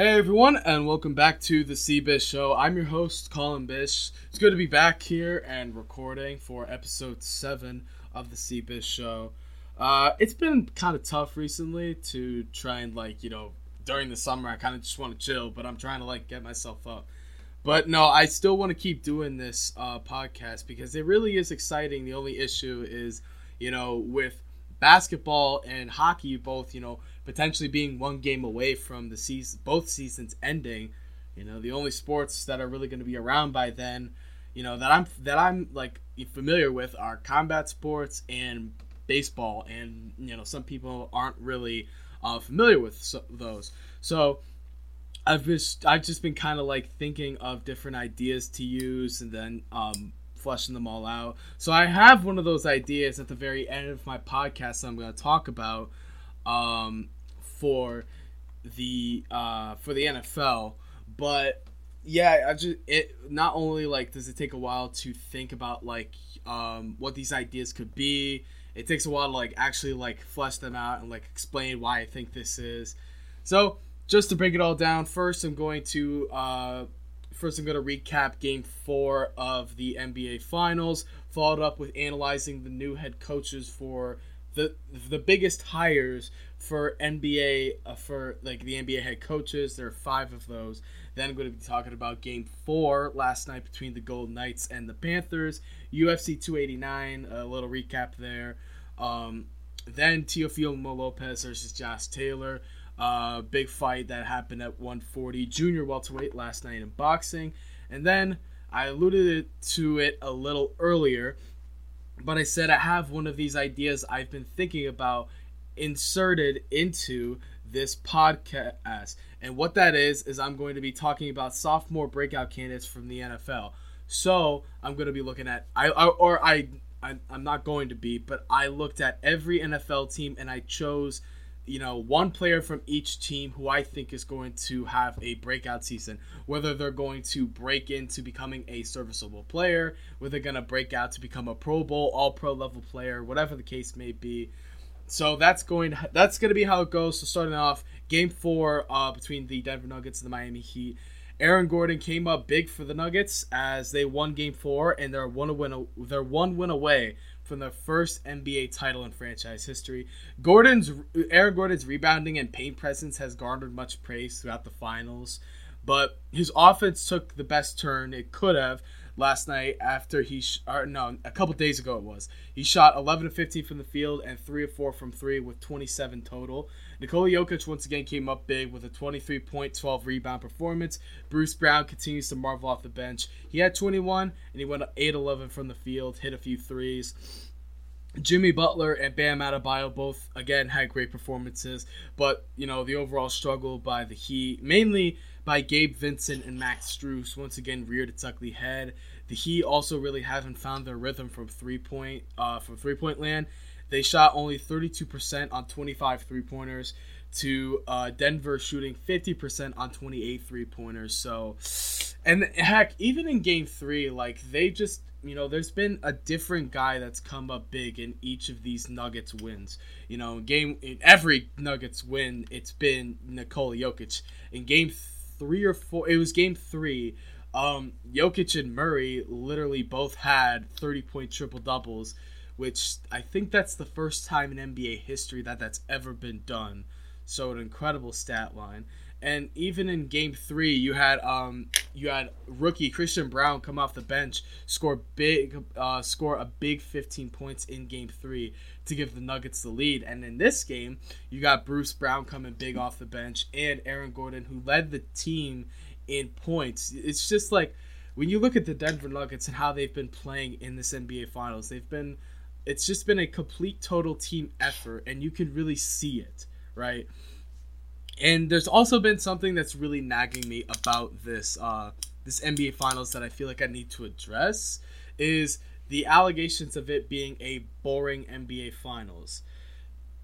Hey everyone, and welcome back to the C-Bish Show. I'm your host, Colin Bish. It's good to be back here and recording for episode 7 of the C-Bish Show. It's been kind of tough recently to try and, during the summer I kind of just want to chill, but I'm trying to, get myself up. But no, I still want to keep doing this podcast because it really is exciting. The only issue is, with basketball and hockey both, potentially being one game away from the season, both seasons ending, the only sports that are really going to be around by then, that I'm familiar with are combat sports and baseball, and some people aren't really familiar with those. So I've just been kind of thinking of different ideas to use and then fleshing them all out. So I have one of those ideas at the very end of my podcast that I'm going to talk about for the NFL, but yeah, not only does it take a while to think about what these ideas could be, it takes a while to actually flesh them out and explain why I think this is. So just to break it all down, first I'm going to recap Game 4 of the NBA Finals, followed up with analyzing the new head coaches for the biggest hires for NBA, for the NBA head coaches. There are 5 of those. Then I'm going to be talking about Game 4 last night between the Golden Knights and the Panthers. UFC 289, a little recap there. Then Teofimo Lopez versus Josh Taylor, big fight that happened at 140 junior welterweight last night in boxing. And then I alluded to it a little earlier, but I said I have one of these ideas I've been thinking about inserted into this podcast. And what that is I'm going to be talking about sophomore breakout candidates from the NFL. So I'm going to be looking at, I looked at every NFL team and I chose, one player from each team who I think is going to have a breakout season, whether they're going to break into becoming a serviceable player, whether they're going to break out to become a Pro Bowl, all-pro level player, whatever the case may be. So that's going to be how it goes. So starting off, Game 4 between the Denver Nuggets and the Miami Heat. Aaron Gordon came up big for the Nuggets as they won Game 4, and they're one win away from their first NBA title in franchise history. Aaron Gordon's rebounding and paint presence has garnered much praise throughout the finals, but his offense took the best turn it could have last night after a couple days ago it was. He shot 11 of 15 from the field and 3 of 4 from 3 with 27 total. Nikola Jokic once again came up big with a 23-point, 12-rebound performance. Bruce Brown continues to marvel off the bench. He had 21, and he went 8-11 from the field, hit a few threes. Jimmy Butler and Bam Adebayo both, again, had great performances, but, the overall struggle by the Heat, mainly by Gabe Vincent and Max Strus, once again reared its ugly head. The Heat also really haven't found their rhythm from three-point land. They shot only 32% on 25 three-pointers to Denver shooting 50% on 28 three-pointers. So, and heck, even in Game 3, they just, there's been a different guy that's come up big in each of these Nuggets wins. In every Nuggets win, it's been Nikola Jokic. In Game 3 or 4, it was Game 3, Jokic and Murray literally both had 30-point triple-doubles, which I think that's the first time in NBA history that's ever been done. So an incredible stat line. And even in Game 3, you had rookie Christian Brown come off the bench, score a big 15 points in Game 3 to give the Nuggets the lead. And in this game, you got Bruce Brown coming big off the bench and Aaron Gordon, who led the team in points. It's just when you look at the Denver Nuggets and how they've been playing in this NBA Finals, it's just been a complete total team effort, and you can really see it, right? And there's also been something that's really nagging me about this NBA Finals that I feel I need to address is the allegations of it being a boring NBA Finals.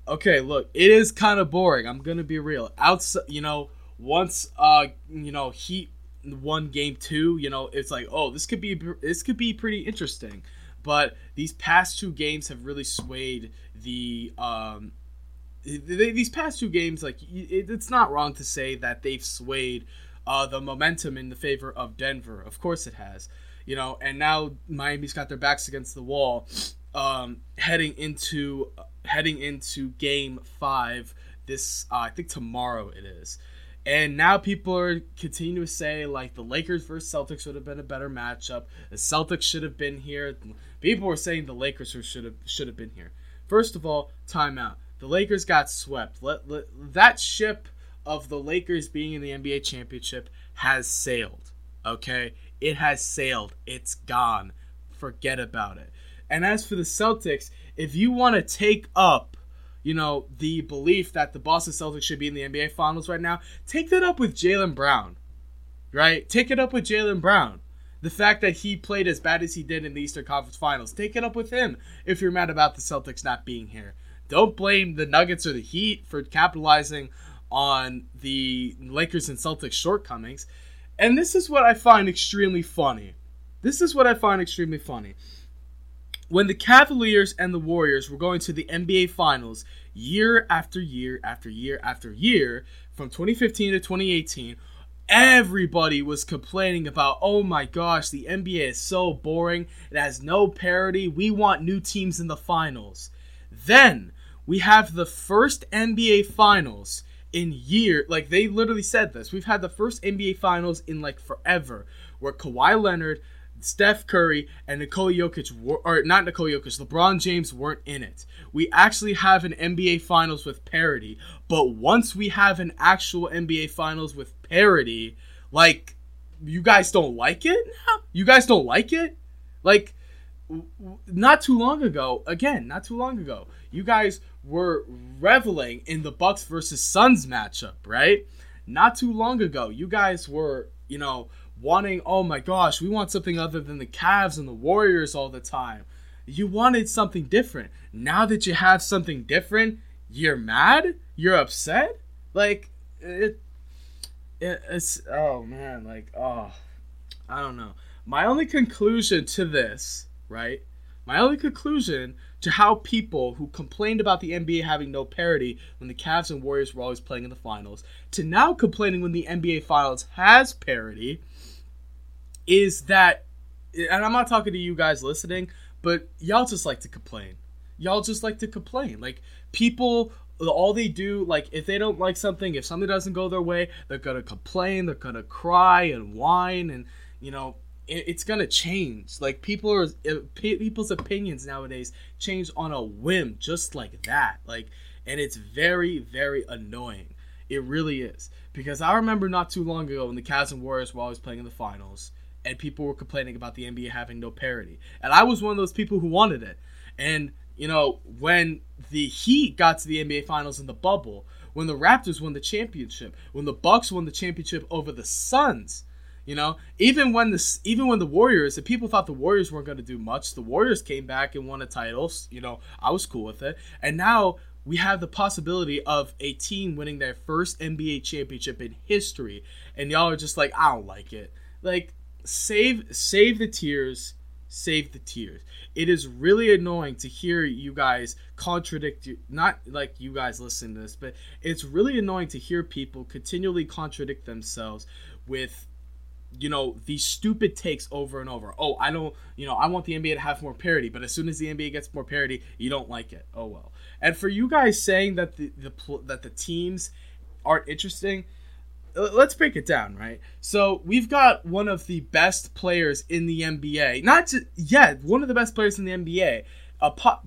Okay, look, it is kind of boring. I'm gonna be real. Outside, once Heat won Game 2, it's this could be pretty interesting. But these past 2 games have really swayed the these past two games, like, it's not wrong to say that they've swayed the momentum in the favor of Denver. Of course it has, you know, and now Miami's got their backs against the wall, heading into game 5 this, I think tomorrow it is. And now people are continuing to say, like, the Lakers versus Celtics would have been a better matchup. The Celtics should have been here. People were saying the Lakers should have been here. First of all, timeout. The Lakers got swept. That ship of the Lakers being in the NBA championship has sailed, okay? It has sailed. It's gone. Forget about it. And as for the Celtics, if you want to take up, you know, the belief that the Boston Celtics should be in the NBA Finals right now, take that up with Jaylen Brown, right? Take it up with Jaylen Brown. The fact that he played as bad as he did in the Eastern Conference Finals, take it up with him if you're mad about the Celtics not being here. Don't blame the Nuggets or the Heat for capitalizing on the Lakers and Celtics shortcomings. And this is what I find extremely funny. When the Cavaliers and the Warriors were going to the NBA Finals year after year after year after year, from 2015 to 2018, everybody was complaining about, oh my gosh, the NBA is so boring, it has no parity, we want new teams in the finals. Then we have the first NBA Finals in year, like they literally said this, we've had the first NBA Finals in like forever, where Kawhi Leonard, Steph Curry, and LeBron James weren't in it. We actually have an NBA Finals with parity, but once we have an actual NBA Finals with parity, like, you guys don't like it? You guys don't like it? Like, not too long ago, you guys were reveling in the Bucks versus Suns matchup, right? Not too long ago, you guys were, you know, wanting, oh my gosh, we want something other than the Cavs and the Warriors all the time. You wanted something different. Now that you have something different, you're mad? You're upset? Like, it's, oh man, like, oh, I don't know. My only conclusion to this, right? My only conclusion to how people who complained about the NBA having no parity when the Cavs and Warriors were always playing in the finals, to now complaining when the NBA Finals has parity, is that, and I'm not talking to you guys listening, but y'all just like to complain. Like, people, all they do, like, if they don't like something, if something doesn't go their way, they're going to complain, they're going to cry and whine, and, you know, it's going to change. Like, people's opinions nowadays change on a whim, just like that. Like, and it's very, very annoying. It really is. Because I remember not too long ago when the Cavs and Warriors were always playing in the finals, and people were complaining about the NBA having no parity. And I was one of those people who wanted it. And, you know, when the Heat got to the NBA Finals in the bubble, when the Raptors won the championship, when the Bucks won the championship over the Suns, you know, even when the Warriors, if people thought the Warriors weren't going to do much, the Warriors came back and won a title. You know, I was cool with it. And now we have the possibility of a team winning their first NBA championship in history. And y'all are just like, I don't like it. Like, save the tears. Save the tears. It is really annoying to hear you guys contradict, not like you guys listen to this, but it's really annoying to hear people continually contradict themselves with, you know, these stupid takes over and over. Oh, I don't, you know, I want the NBA to have more parity, but as soon as the NBA gets more parity, you don't like it. Oh, well. And for you guys saying that the teams aren't interesting, let's break it down, right? So we've got one of the best players in the NBA. One of the best players in the NBA.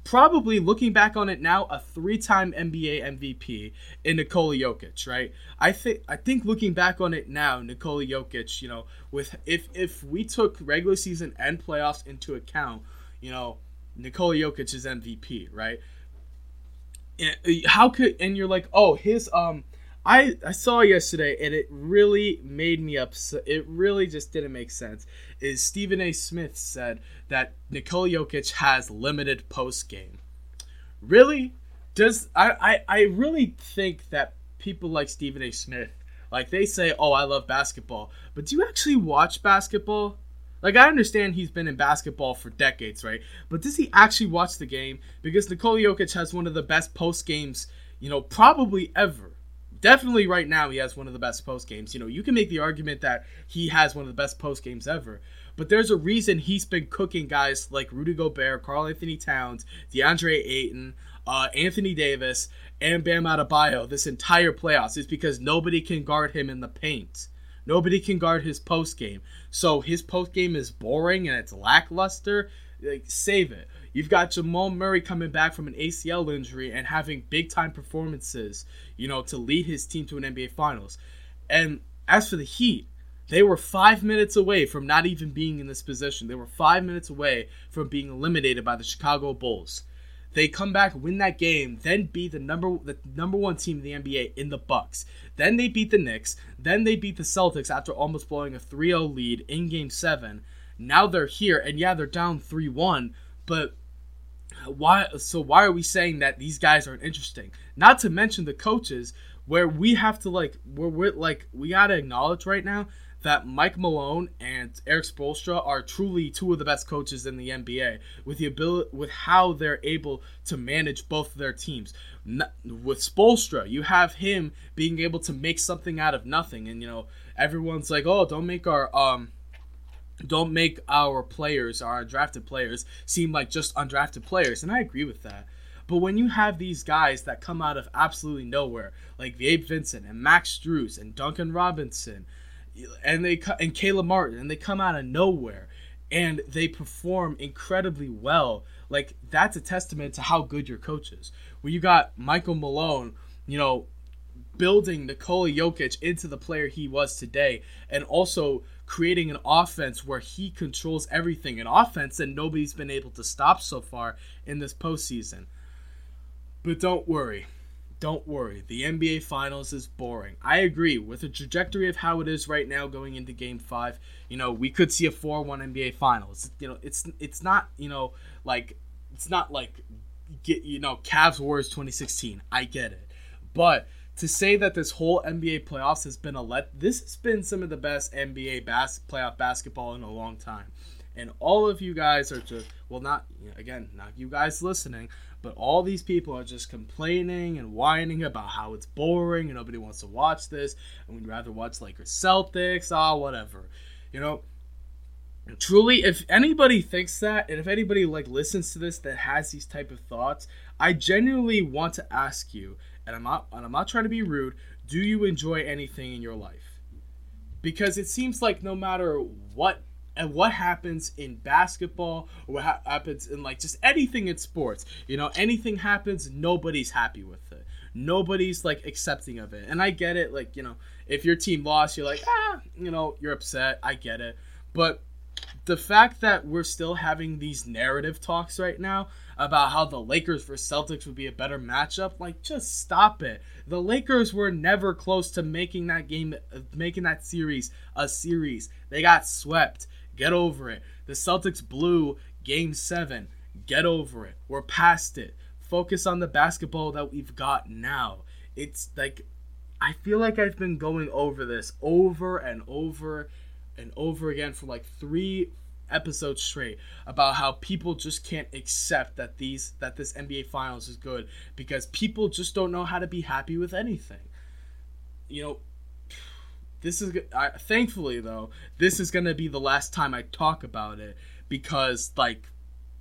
Probably, looking back on it now, a 3-time NBA MVP in Nikola Jokic, right? I think looking back on it now, Nikola Jokic, you know, with if we took regular season and playoffs into account, you know, Nikola Jokic is MVP, right? And you're like, oh, his I saw yesterday, and it really made me upset. It really just didn't make sense. Is Stephen A. Smith said that Nikola Jokic has limited post game. Really? I really think that people like Stephen A. Smith, like, they say, oh, I love basketball. But do you actually watch basketball? Like, I understand he's been in basketball for decades, right? But does he actually watch the game? Because Nikola Jokic has one of the best post games, you know, probably ever. Definitely right now he has one of the best post games. You know, you can make the argument that he has one of the best post games ever. But there's a reason he's been cooking guys like Rudy Gobert, Karl-Anthony Towns, DeAndre Ayton, Anthony Davis, and Bam Adebayo this entire playoffs. It's because nobody can guard him in the paint. Nobody can guard his post game. So his post game is boring and it's lackluster. Like, save it. You've got Jamal Murray coming back from an ACL injury and having big-time performances, you know, to lead his team to an NBA Finals. And as for the Heat, they were 5 minutes away from not even being in this position. They were 5 minutes away from being eliminated by the Chicago Bulls. They come back, win that game, then beat the number one team in the NBA in the Bucks. Then they beat the Knicks. Then they beat the Celtics after almost blowing a 3-0 lead in Game 7. Now they're here, and yeah, they're down 3-1, but why? So why are we saying that these guys aren't interesting? Not to mention the coaches, where we have to, like, we got to acknowledge right now that Mike Malone and Eric Spoelstra are truly two of the best coaches in the NBA with how they're able to manage both of their teams. With Spoelstra, you have him being able to make something out of nothing, and, you know, everyone's like, oh, don't make our players, our undrafted players, seem like just undrafted players, and I agree with that. But when you have these guys that come out of absolutely nowhere, like Gabe Vincent and Max Strus and Duncan Robinson, and Caleb Martin, and they come out of nowhere and they perform incredibly well, like, that's a testament to how good your coach is. Well, you got Michael Malone, you know, building Nikola Jokic into the player he was today, and also creating an offense where he controls everything, an offense that nobody's been able to stop so far in this postseason. But don't worry. The NBA Finals is boring. I agree. With the trajectory of how it is right now going into Game 5, you know, we could see a 4-1 NBA Finals. You know, it's not like Cavs Warriors 2016. I get it. But to say that this whole NBA playoffs has been this has been some of the best NBA playoff basketball in a long time. And all of you guys are just, well, not you guys listening, but all these people are just complaining and whining about how it's boring and nobody wants to watch this, and we'd rather watch Lakers Celtics, whatever. You know, truly, if anybody thinks that, and if anybody, like, listens to this that has these type of thoughts, I genuinely want to ask you, and I'm not trying to be rude, do you enjoy anything in your life? Because it seems like no matter what happens in basketball, or what happens in, like, just anything in sports, you know, anything happens, nobody's happy with it. Nobody's, like, accepting of it. And I get it, like, you know, if your team lost, you're like, you know, you're upset. I get it. But the fact that we're still having these narrative talks right now about how the Lakers versus Celtics would be a better matchup, like, just stop it. The Lakers were never close to making that series a series. They got swept. Get over it. The Celtics blew Game 7. Get over it. We're past it. Focus on the basketball that we've got now. It's like, I feel like I've been going over this over and over again for like 3 episodes straight about how people just can't accept that this NBA Finals is good because people just don't know how to be happy with anything. You know, thankfully though, this is gonna be the last time I talk about it because, like,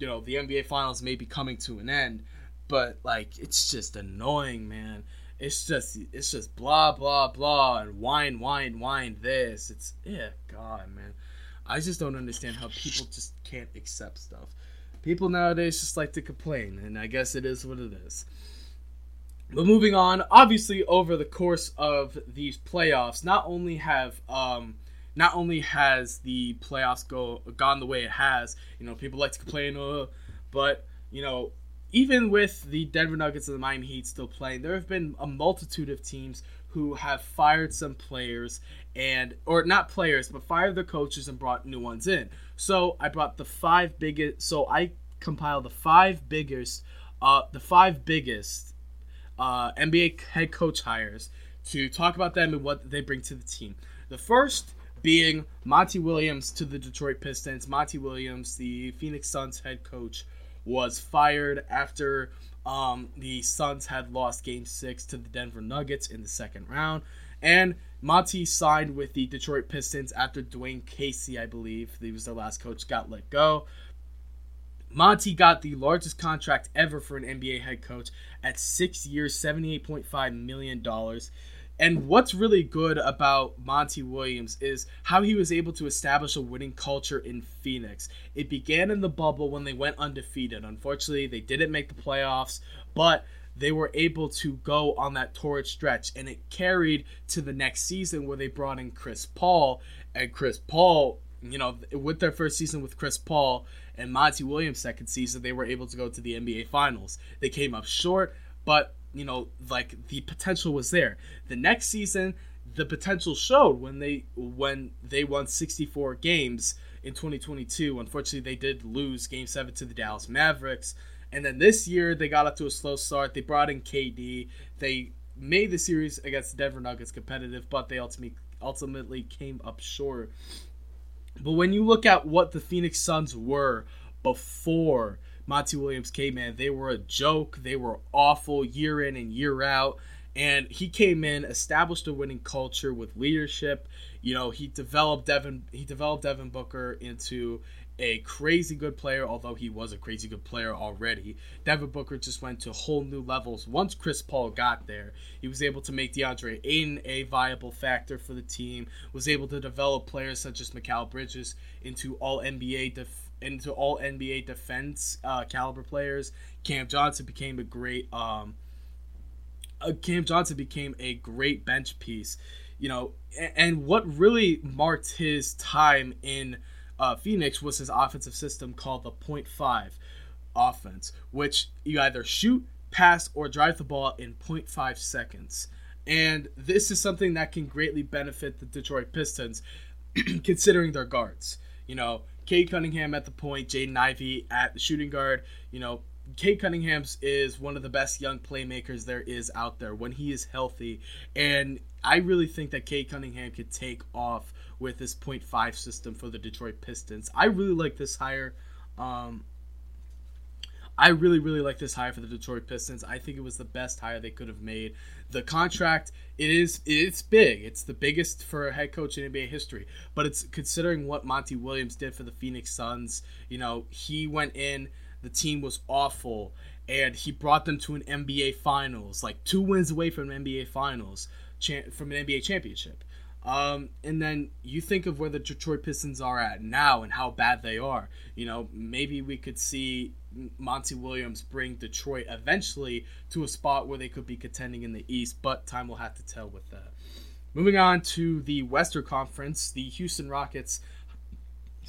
you know, the NBA Finals may be coming to an end, but, like, it's just annoying, man. It's just blah blah blah and whine this. It's, yeah, God, man. I just don't understand how people just can't accept stuff. People nowadays just like to complain, and I guess it is what it is. But moving on, obviously over the course of these playoffs, not only has the playoffs gone the way it has, you know, people like to complain, but, you know, even with the Denver Nuggets and the Miami Heat still playing, there have been a multitude of teams who have fired some players, but fired their coaches and brought new ones in. So I compiled the five biggest NBA head coach hires to talk about them and what they bring to the team. The first being Monty Williams to the Detroit Pistons. Monty Williams, the Phoenix Suns head coach, was fired after The Suns had lost Game 6 to the Denver Nuggets in the second round. And Monty signed with the Detroit Pistons after Dwayne Casey, I believe, he was their last coach, got let go. Monty got the largest contract ever for an NBA head coach at 6 years, $78.5 million. And what's really good about Monty Williams is how he was able to establish a winning culture in Phoenix. It began in the bubble when they went undefeated. Unfortunately, they didn't make the playoffs, but they were able to go on that torrid stretch, and it carried to the next season where they brought in Chris Paul. And Chris Paul, you know, with their first season with Chris Paul and Monty Williams' second season, they were able to go to the NBA Finals. They came up short, but you know, like, the potential was there. The next season, the potential showed when they won 64 games in 2022. Unfortunately, they did lose Game 7 to the Dallas Mavericks. And then this year, they got up to a slow start. They brought in KD. They made the series against the Denver Nuggets competitive, but they ultimately came up short. But when you look at what the Phoenix Suns were before Monty Williams came in, they were a joke. They were awful year in and year out. And he came in, established a winning culture with leadership. You know, he developed Devin Booker into a crazy good player, although he was a crazy good player already. Devin Booker just went to whole new levels. Once Chris Paul got there, he was able to make DeAndre Ayton a viable factor for the team, was able to develop players such as Mikal Bridges into all NBA defense caliber players. Cam Johnson became a great bench piece, you know, and what really marked his time in Phoenix was his offensive system called the .5 offense, which you either shoot, pass, or drive the ball in 0.5 seconds. And this is something that can greatly benefit the Detroit Pistons considering their guards. You know, Cade Cunningham at the point, Jaden Ivey at the shooting guard. You know, Cade Cunningham is one of the best young playmakers there is out there when he is healthy. And I really think that Cade Cunningham could take off with this 0.5 system for the Detroit Pistons. I really like this hire. I really, really like this hire for the Detroit Pistons. I think it was the best hire they could have made. The contract, it's big. It's the biggest for a head coach in NBA history. But it's considering what Monty Williams did for the Phoenix Suns. You know, he went in, the team was awful, and he brought them to an NBA Finals, like 2 wins away from an NBA Finals, from an NBA championship. And then you think of where the Detroit Pistons are at now and how bad they are. You know, maybe we could see Monty Williams bring Detroit eventually to a spot where they could be contending in the East, but time will have to tell with that. Moving on to the Western Conference, the Houston Rockets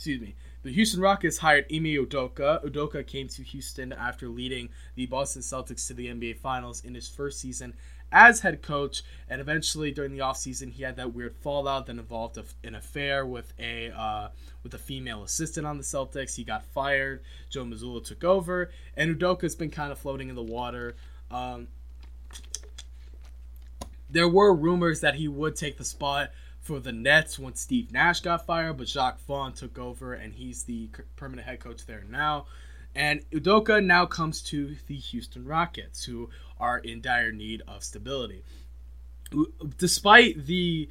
hired Ime Udoka. Udoka came to Houston after leading the Boston Celtics to the NBA Finals in his first season as head coach, and eventually during the offseason he had that weird fallout that involved an affair with a female assistant on the Celtics. He got fired. Joe Mazzulla took over, and Udoka's been kind of floating in the water. There were rumors that he would take the spot for the Nets once Steve Nash got fired, but Jacques Vaughn took over, and he's the permanent head coach there now. And Udoka now comes to the Houston Rockets, who are in dire need of stability. Despite the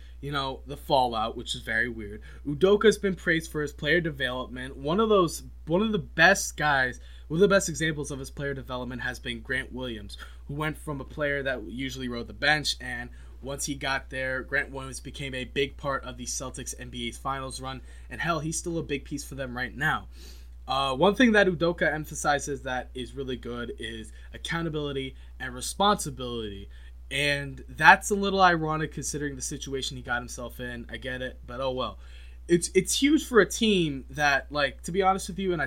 fallout, which is very weird, Udoka's been praised for his player development. One of the best examples of his player development has been Grant Williams, who went from a player that usually rode the bench, and once he got there, Grant Williams became a big part of the Celtics NBA Finals run, and hell, he's still a big piece for them right now. One thing that Udoka emphasizes that is really good is accountability and responsibility. And that's a little ironic considering the situation he got himself in. I get it, but oh well. It's huge for a team that, like, to be honest with you, and I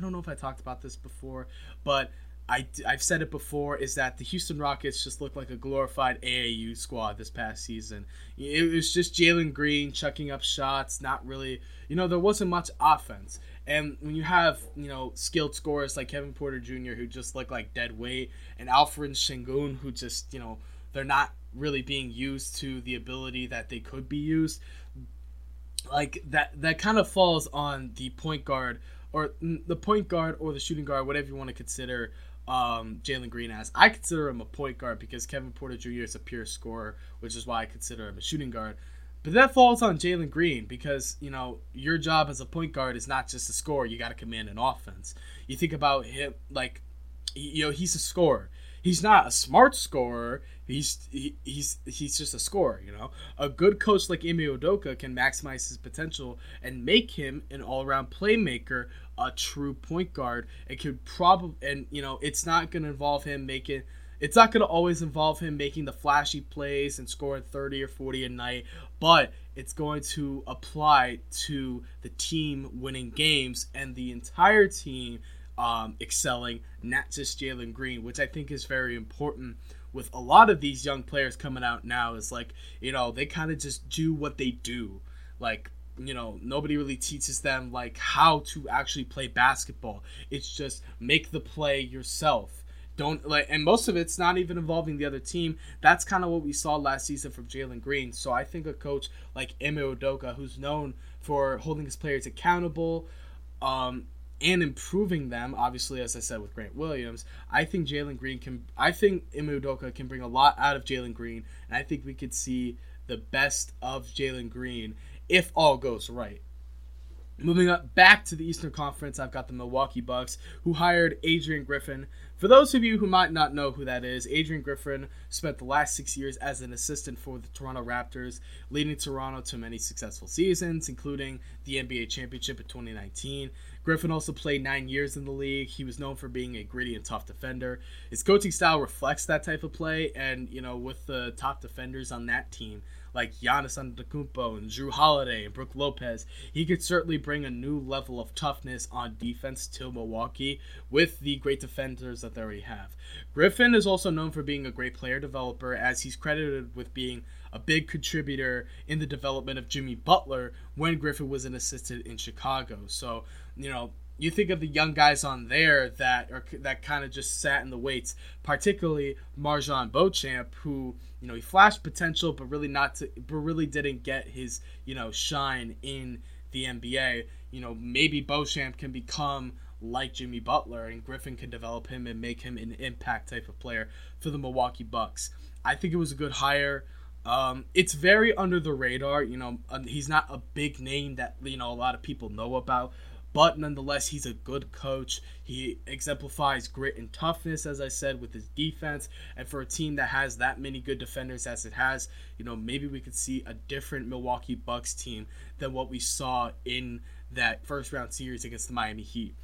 don't know if I talked about this before, but I've said it before, is that the Houston Rockets just look like a glorified AAU squad this past season. It was just Jalen Green chucking up shots, not really, there wasn't much offense. And when you have, skilled scorers like Kevin Porter Jr. who just look like dead weight, and Alfred Şengün who just, they're not really being used to the ability that they could be used, like that kind of falls on the point guard or the shooting guard, whatever you want to consider Jalen Green as. I consider him a point guard because Kevin Porter Jr. is a pure scorer, which is why I consider him a shooting guard. But that falls on Jalen Green because, you know, your job as a point guard is not just to score. You got to command an offense. You think about him, like, you know, he's a scorer. He's not a smart scorer. He's just a scorer, you know. A good coach like Ime Udoka can maximize his potential and make him an all-around playmaker, a true point guard. It could probably, and you know, it's not going to involve him making. It's not going to always involve him making the flashy plays and scoring 30 or 40 a night, but it's going to apply to the team winning games and the entire team excelling, not just Jalen Green, which I think is very important with a lot of these young players coming out now. Is like, you know, they kind of just do what they do. Like, you know, nobody really teaches them like how to actually play basketball. It's just make the play yourself. Don't like, and most of it's not even involving the other team. That's kind of what we saw last season from Jalen Green. So I think a coach like Ime Udoka, who's known for holding his players accountable and improving them, obviously, as I said with Grant Williams, I think Jalen Green can. I think Ime Udoka can bring a lot out of Jalen Green, and I think we could see the best of Jalen Green if all goes right. Moving up back to the Eastern Conference, I've got the Milwaukee Bucks, who hired Adrian Griffin. For those of you who might not know who that is, Adrian Griffin spent the last 6 years as an assistant for the Toronto Raptors, leading Toronto to many successful seasons, including the NBA Championship in 2019. Griffin also played 9 years in the league. He was known for being a gritty and tough defender. His coaching style reflects that type of play, and, you know, with the top defenders on that team, like Giannis Antetokounmpo and Jrue Holiday and Brook Lopez, he could certainly bring a new level of toughness on defense to Milwaukee with the great defenders that they already have. Griffin is also known for being a great player developer, as he's credited with being a big contributor in the development of Jimmy Butler when Griffin was an assistant in Chicago. So, you know, you think of the young guys on there that kind of just sat in the weights, particularly Marjon Beauchamp, who, you know, he flashed potential, but really didn't get his, you know, shine in the NBA. You know, maybe Beauchamp can become like Jimmy Butler, and Griffin can develop him and make him an impact type of player for the Milwaukee Bucks. I think it was a good hire. It's very under the radar. You know, he's not a big name that, you know, a lot of people know about. But nonetheless, he's a good coach. He exemplifies grit and toughness, as I said, with his defense. And for a team that has that many good defenders as it has, you know, maybe we could see a different Milwaukee Bucks team than what we saw in that first round series against the Miami Heat.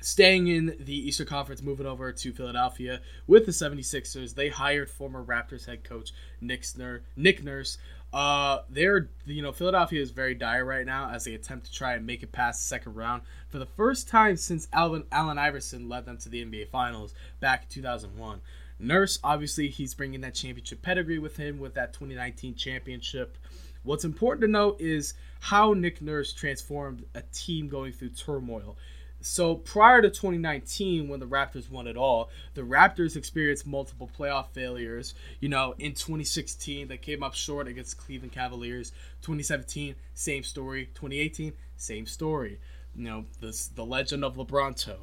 Staying in the Eastern Conference, moving over to Philadelphia with the 76ers, they hired former Raptors head coach Nick Nurse. Philadelphia is very dire right now as they attempt to try and make it past the second round for the first time since Allen Iverson led them to the NBA Finals back in 2001. Nurse, obviously, he's bringing that championship pedigree with him with that 2019 championship. What's important to note is how Nick Nurse transformed a team going through turmoil. So prior to 2019, when the Raptors won it all, the Raptors experienced multiple playoff failures. You know, in 2016, they came up short against Cleveland Cavaliers. 2017, same story. 2018, same story. You know, the legend of LeBronto.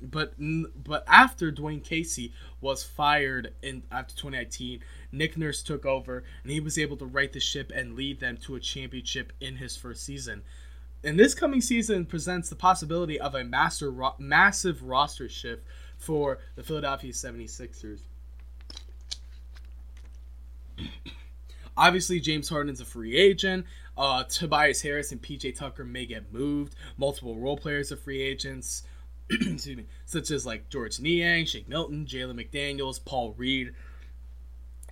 But after Dwayne Casey was fired after 2019, Nick Nurse took over, and he was able to right the ship and lead them to a championship in his first season. And this coming season presents the possibility of a massive roster shift for the Philadelphia 76ers. Obviously, James Harden's a free agent. Tobias Harris and PJ Tucker may get moved. Multiple role players are free agents, such as like George Niang, Shake Milton, Jalen McDaniels, Paul Reed.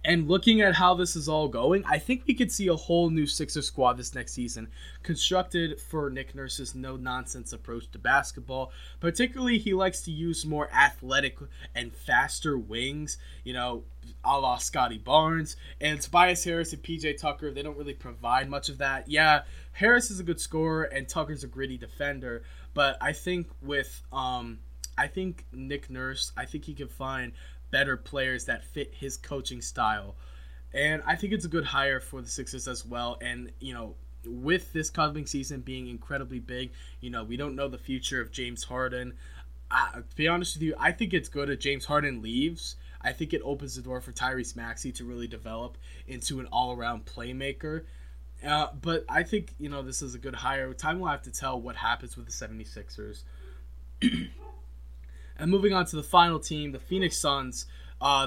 And looking at how this is all going, I think we could see a whole new Sixers squad this next season, constructed for Nick Nurse's no-nonsense approach to basketball. Particularly, he likes to use more athletic and faster wings, you know, a la Scottie Barnes. And Tobias Harris and PJ Tucker, they don't really provide much of that. Yeah, Harris is a good scorer, and Tucker's a gritty defender. But I think with, Nick Nurse, I think he can find better players that fit his coaching style. And I think it's a good hire for the Sixers as well. And, you know, with this coming season being incredibly big, you know, we don't know the future of James Harden. to be honest with you, I think it's good if James Harden leaves. I think it opens the door for Tyrese Maxey to really develop into an all-around playmaker. But I think, you know, this is a good hire. Time will have to tell what happens with the 76ers. And moving on to the final team, the Phoenix Suns.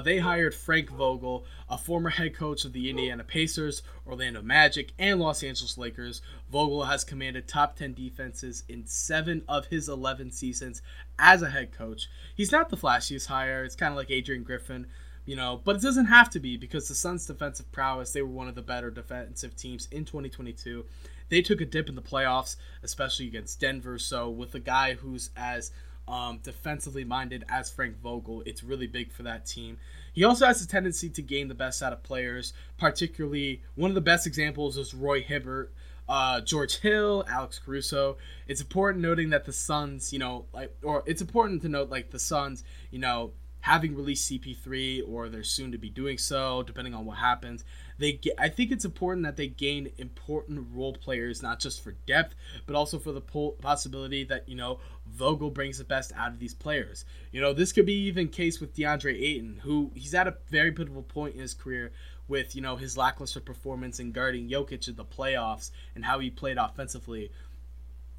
They hired Frank Vogel, a former head coach of the Indiana Pacers, Orlando Magic, and Los Angeles Lakers. Vogel has commanded top 10 defenses in 7 of his 11 seasons as a head coach. He's not the flashiest hire. It's kind of like Adrian Griffin, you know, but it doesn't have to be, because the Suns' defensive prowess, they were one of the better defensive teams in 2022. They took a dip in the playoffs, especially against Denver. So with a guy who's as defensively minded as Frank Vogel, it's really big for that team. He also has a tendency to gain the best out of players. Particularly, one of the best examples is Roy Hibbert, George Hill, Alex Caruso. It's important noting that the Suns, you know, like, or it's important to note, like, the Suns, you know, having released CP3, or they're soon to be doing so, depending on what happens. I think it's important that they gain important role players, not just for depth, but also for the possibility that, you know, Vogel brings the best out of these players. You know, this could be even case with DeAndre Ayton, who he's at a very pivotal point in his career with, you know, his lackluster performance in guarding Jokic in the playoffs and how he played offensively.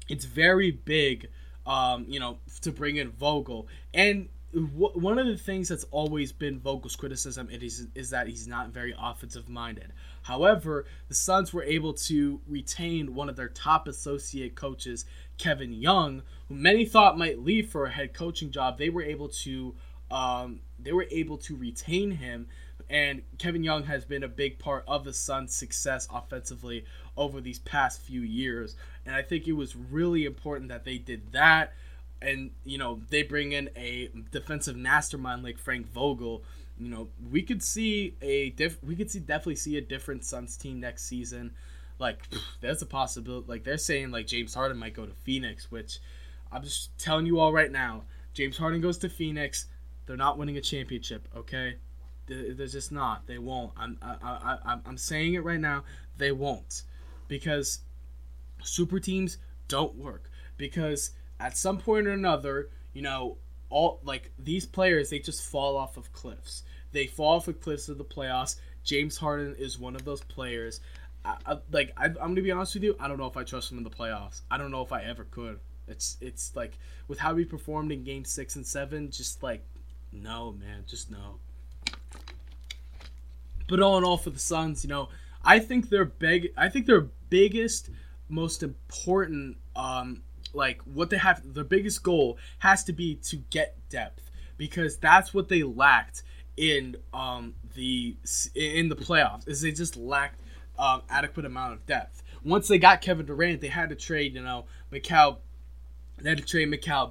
It's very big, you know, to bring in Vogel. And one of the things that's always been Vogel's criticism is that he's not very offensive-minded. However, the Suns were able to retain one of their top associate coaches, Kevin Young, who many thought might leave for a head coaching job. They were able to retain him, and Kevin Young has been a big part of the Suns' success offensively over these past few years. And I think it was really important that they did that. And, you know, they bring in a defensive mastermind like Frank Vogel. You know, we could see definitely see a different Suns team next season. Like, there's a possibility. Like, they're saying, like, James Harden might go to Phoenix, which I'm just telling you all right now. James Harden goes to Phoenix, they're not winning a championship, okay? They're just not. They won't. I'm saying it right now. They won't, because super teams don't work, because at some point or another, you know, all, like, these players, they just fall off of cliffs. They fall off of cliffs of the playoffs. James Harden is one of those players. I'm going to be honest with you, I don't know if I trust him in the playoffs. I don't know if I ever could. It's like, with how he performed in Game 6 and 7, just, like, no, man, just no. But all in all, for the Suns, you know, I think their biggest, most important, like, what they have, their biggest goal has to be to get depth, because that's what they lacked in the playoffs, is they just lacked adequate amount of depth. Once they got Kevin Durant, they had to trade, you know, Mikal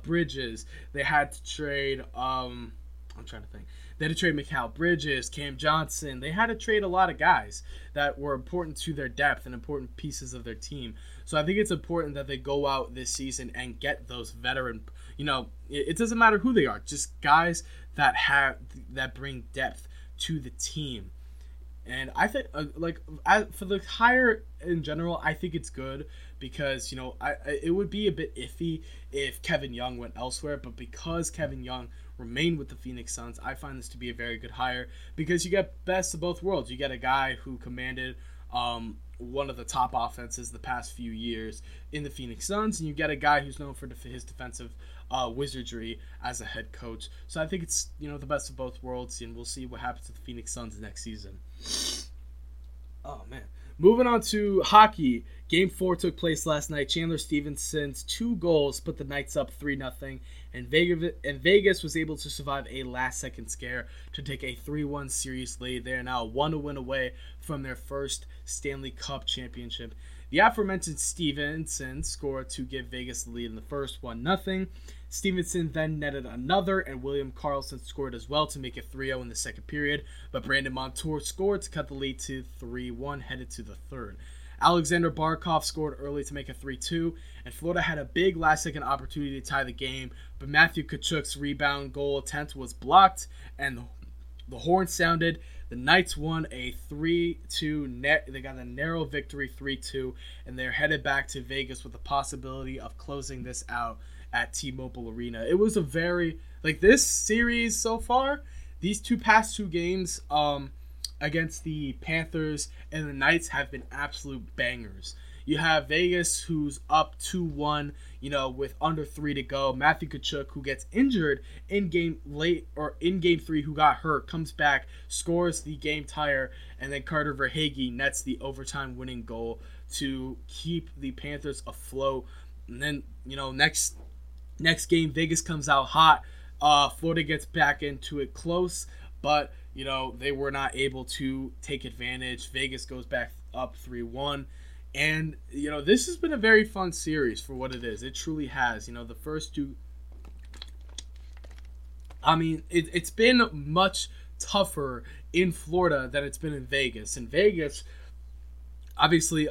Bridges. They had to trade, They had to trade Mikal Bridges, Cam Johnson. They had to trade a lot of guys that were important to their depth and important pieces of their team. So I think it's important that they go out this season and get those veteran, you know, it doesn't matter who they are, just guys that bring depth to the team. And I think, for the hire in general, I think it's good, because, you know, it would be a bit iffy if Kevin Young went elsewhere, but because Kevin Young remained with the Phoenix Suns, I find this to be a very good hire, because you get best of both worlds. You get a guy who commanded one of the top offenses the past few years in the Phoenix Suns, and you get a guy who's known for his defensive wizardry as a head coach. So I think it's, you know, the best of both worlds, and we'll see what happens to the Phoenix Suns next season. Oh, man. Moving on to hockey. Game 4 took place last night. Chandler Stevenson's 2 goals put the Knights up 3-0, and Vegas was able to survive a last-second scare to take a 3-1 series lead. They are now 1-0 away from their first Stanley Cup championship. The aforementioned Stevenson scored to give Vegas the lead in the first 1-0. Stevenson then netted another, and William Karlsson scored as well to make it 3-0 in the second period, but Brandon Montour scored to cut the lead to 3-1 headed to the third. Alexander Barkov scored early to make it 3-2, and Florida had a big last-second opportunity to tie the game, but Matthew Tkachuk's rebound goal attempt was blocked, and the horn sounded. The Knights won a 3-2 net. They got a narrow victory, 3-2, and they're headed back to Vegas with the possibility of closing this out at T-Mobile Arena. It was a very, like, this series so far, these past two games against the Panthers and the Knights have been absolute bangers. You have Vegas, who's up 2-1, you know, with under 3 to go. Matthew Tkachuk, who gets injured in game 3, who got hurt, comes back, scores the game tire, and then Carter Verhaeghe nets the overtime winning goal to keep the Panthers afloat. And then, you know, next game, Vegas comes out hot. Florida gets back into it close, but, you know, they were not able to take advantage. Vegas goes back up 3-1. And, you know, this has been a very fun series for what it is. It truly has. You know, the first two... I mean, it's been much tougher in Florida than it's been in Vegas. In Vegas, obviously,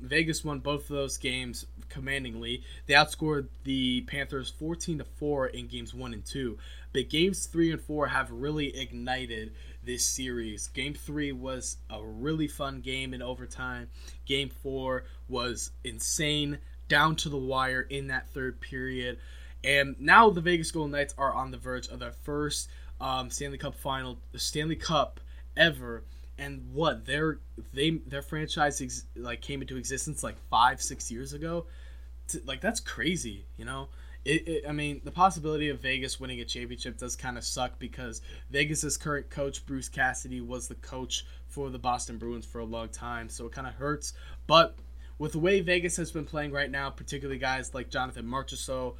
Vegas won both of those games commandingly. They outscored the Panthers 14-4 in games 1 and 2. But games 3 and 4 have really ignited this series. Game 3 was a really fun game in overtime. Game 4 was insane, down to the wire in that third period. And now the Vegas Golden Knights are on the verge of their first Stanley Cup ever. And what, their franchise came into existence like 5-6 years ago. Like, that's crazy, you know? I mean, the possibility of Vegas winning a championship does kind of suck because Vegas's current coach, Bruce Cassidy, was the coach for the Boston Bruins for a long time, so it kind of hurts. But with the way Vegas has been playing right now, particularly guys like Jonathan Marchessault,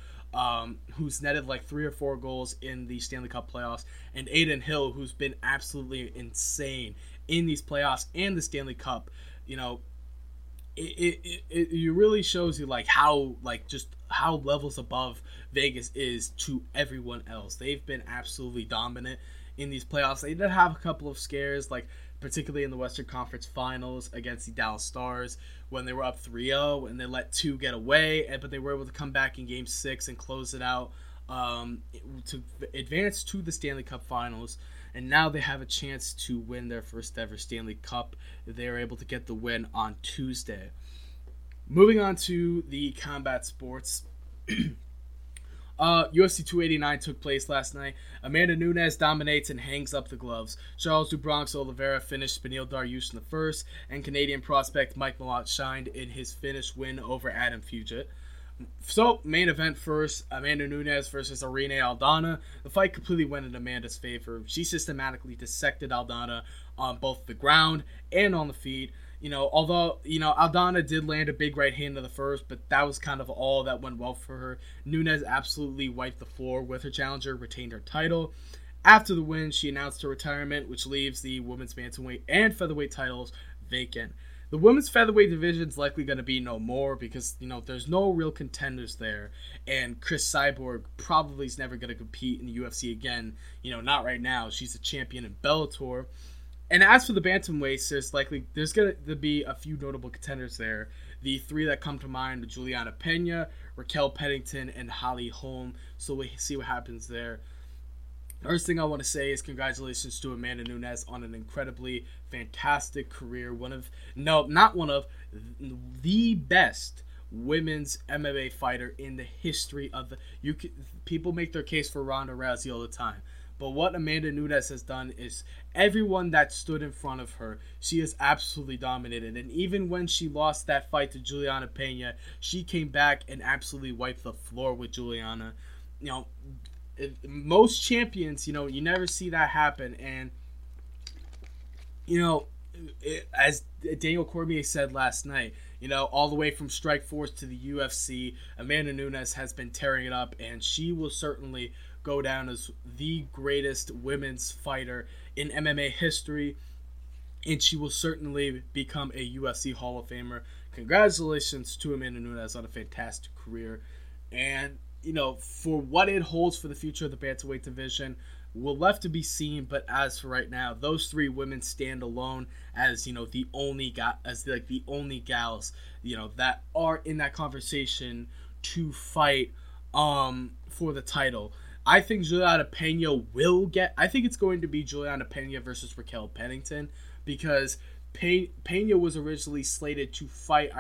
who's netted like 3 or 4 goals in the Stanley Cup playoffs, and Adin Hill, who's been absolutely insane in these playoffs and the Stanley Cup, you know, it really shows you like how levels above Vegas is to everyone else. They've been absolutely dominant in these playoffs. They did have a couple of scares, like particularly in the Western Conference Finals against the Dallas Stars when they were up 3-0 and they let 2 get away, but they were able to come back in Game 6 and close it out to advance to the Stanley Cup Finals. And now they have a chance to win their first ever Stanley Cup. They are able to get the win on Tuesday. Moving on to the combat sports. UFC 289 took place last night. Amanda Nunes dominates and hangs up the gloves. Charles do Bronx Oliveira finished Beneil Dariush in the first, and Canadian prospect Mike Malott shined in his Finnish win over Adam Fugit. So, main event first, Amanda Nunes versus Irene Aldana. The fight completely went in Amanda's favor. She systematically dissected Aldana on both the ground and on the feet. You know, although, you know, Aldana did land a big right hand in the first, but that was kind of all that went well for her. Nunes absolutely wiped the floor with her challenger, retained her title. After the win, she announced her retirement, which leaves the women's bantamweight and featherweight titles vacant. The women's featherweight division is likely going to be no more because, you know, there's no real contenders there. And Chris Cyborg probably is never going to compete in the UFC again. You know, not right now. She's a champion in Bellator. And as for the bantamweights, there's going to be a few notable contenders there. The three that come to mind are Juliana Pena, Raquel Pennington, and Holly Holm. So we see what happens there. First thing I want to say is congratulations to Amanda Nunes on an incredibly fantastic career. The best women's MMA fighter in the history of people make their case for Ronda Rousey all the time. But what Amanda Nunes has done is everyone that stood in front of her, she has absolutely dominated. And even when she lost that fight to Juliana Pena, she came back and absolutely wiped the floor with Juliana. You know, most champions, you know, you never see that happen. And, you know, as Daniel Cormier said last night, you know, all the way from Strikeforce to the UFC, Amanda Nunes has been tearing it up, and she will certainly go down as the greatest women's fighter in MMA history, and she will certainly become a UFC Hall of Famer. Congratulations to Amanda Nunes on a fantastic career, and, you know, for what it holds for the future of the bantamweight division will left to be seen. But as for right now, those three women stand alone as, you know, the only gals, you know, that are in that conversation to fight for the title. I think Juliana Pena will get... I think it's going to be Juliana Pena versus Raquel Pennington because Pena was originally slated to fight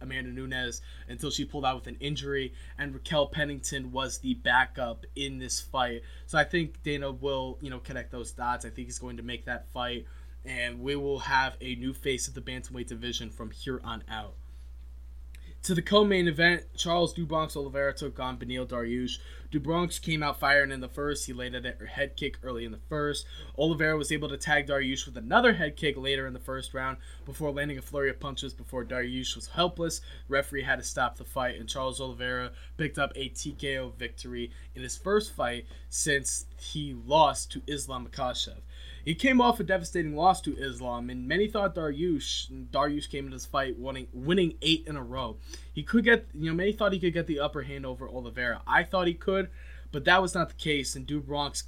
Amanda Nunes until she pulled out with an injury, and Raquel Pennington was the backup in this fight. So I think Dana will, connect those dots. I think he's going to make that fight, and we will have a new face of the bantamweight division from here on out. To the co-main event, Charles do Bronx Oliveira took on Beneil Dariush. Do Bronx came out firing in the first. He landed a head kick early in the first. Oliveira was able to tag Dariush with another head kick later in the first round before landing a flurry of punches before Dariush was helpless. The referee had to stop the fight, and Charles Oliveira picked up a TKO victory in his first fight since he lost to Islam Makhachev. He came off a devastating loss to Islam, and many thought Dariush came into this fight winning 8 in a row. He could get, many thought he could get the upper hand over Oliveira. I thought he could, but that was not the case. And do Bronx,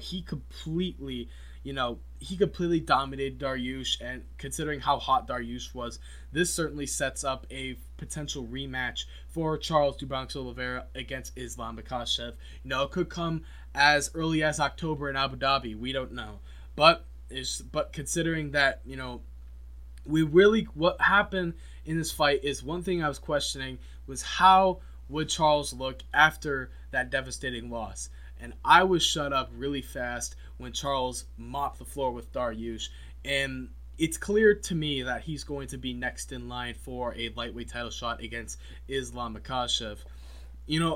he completely dominated Dariush, and considering how hot Dariush was, this certainly sets up a potential rematch for Charles do Bronx Oliveira against Islam Makhachev. It could come as early as October in Abu Dhabi. We don't know. But considering that, what happened in this fight is one thing I was questioning was how would Charles look after that devastating loss. And I was shut up really fast when Charles mopped the floor with Dariush. And it's clear to me that he's going to be next in line for a lightweight title shot against Islam Makhachev.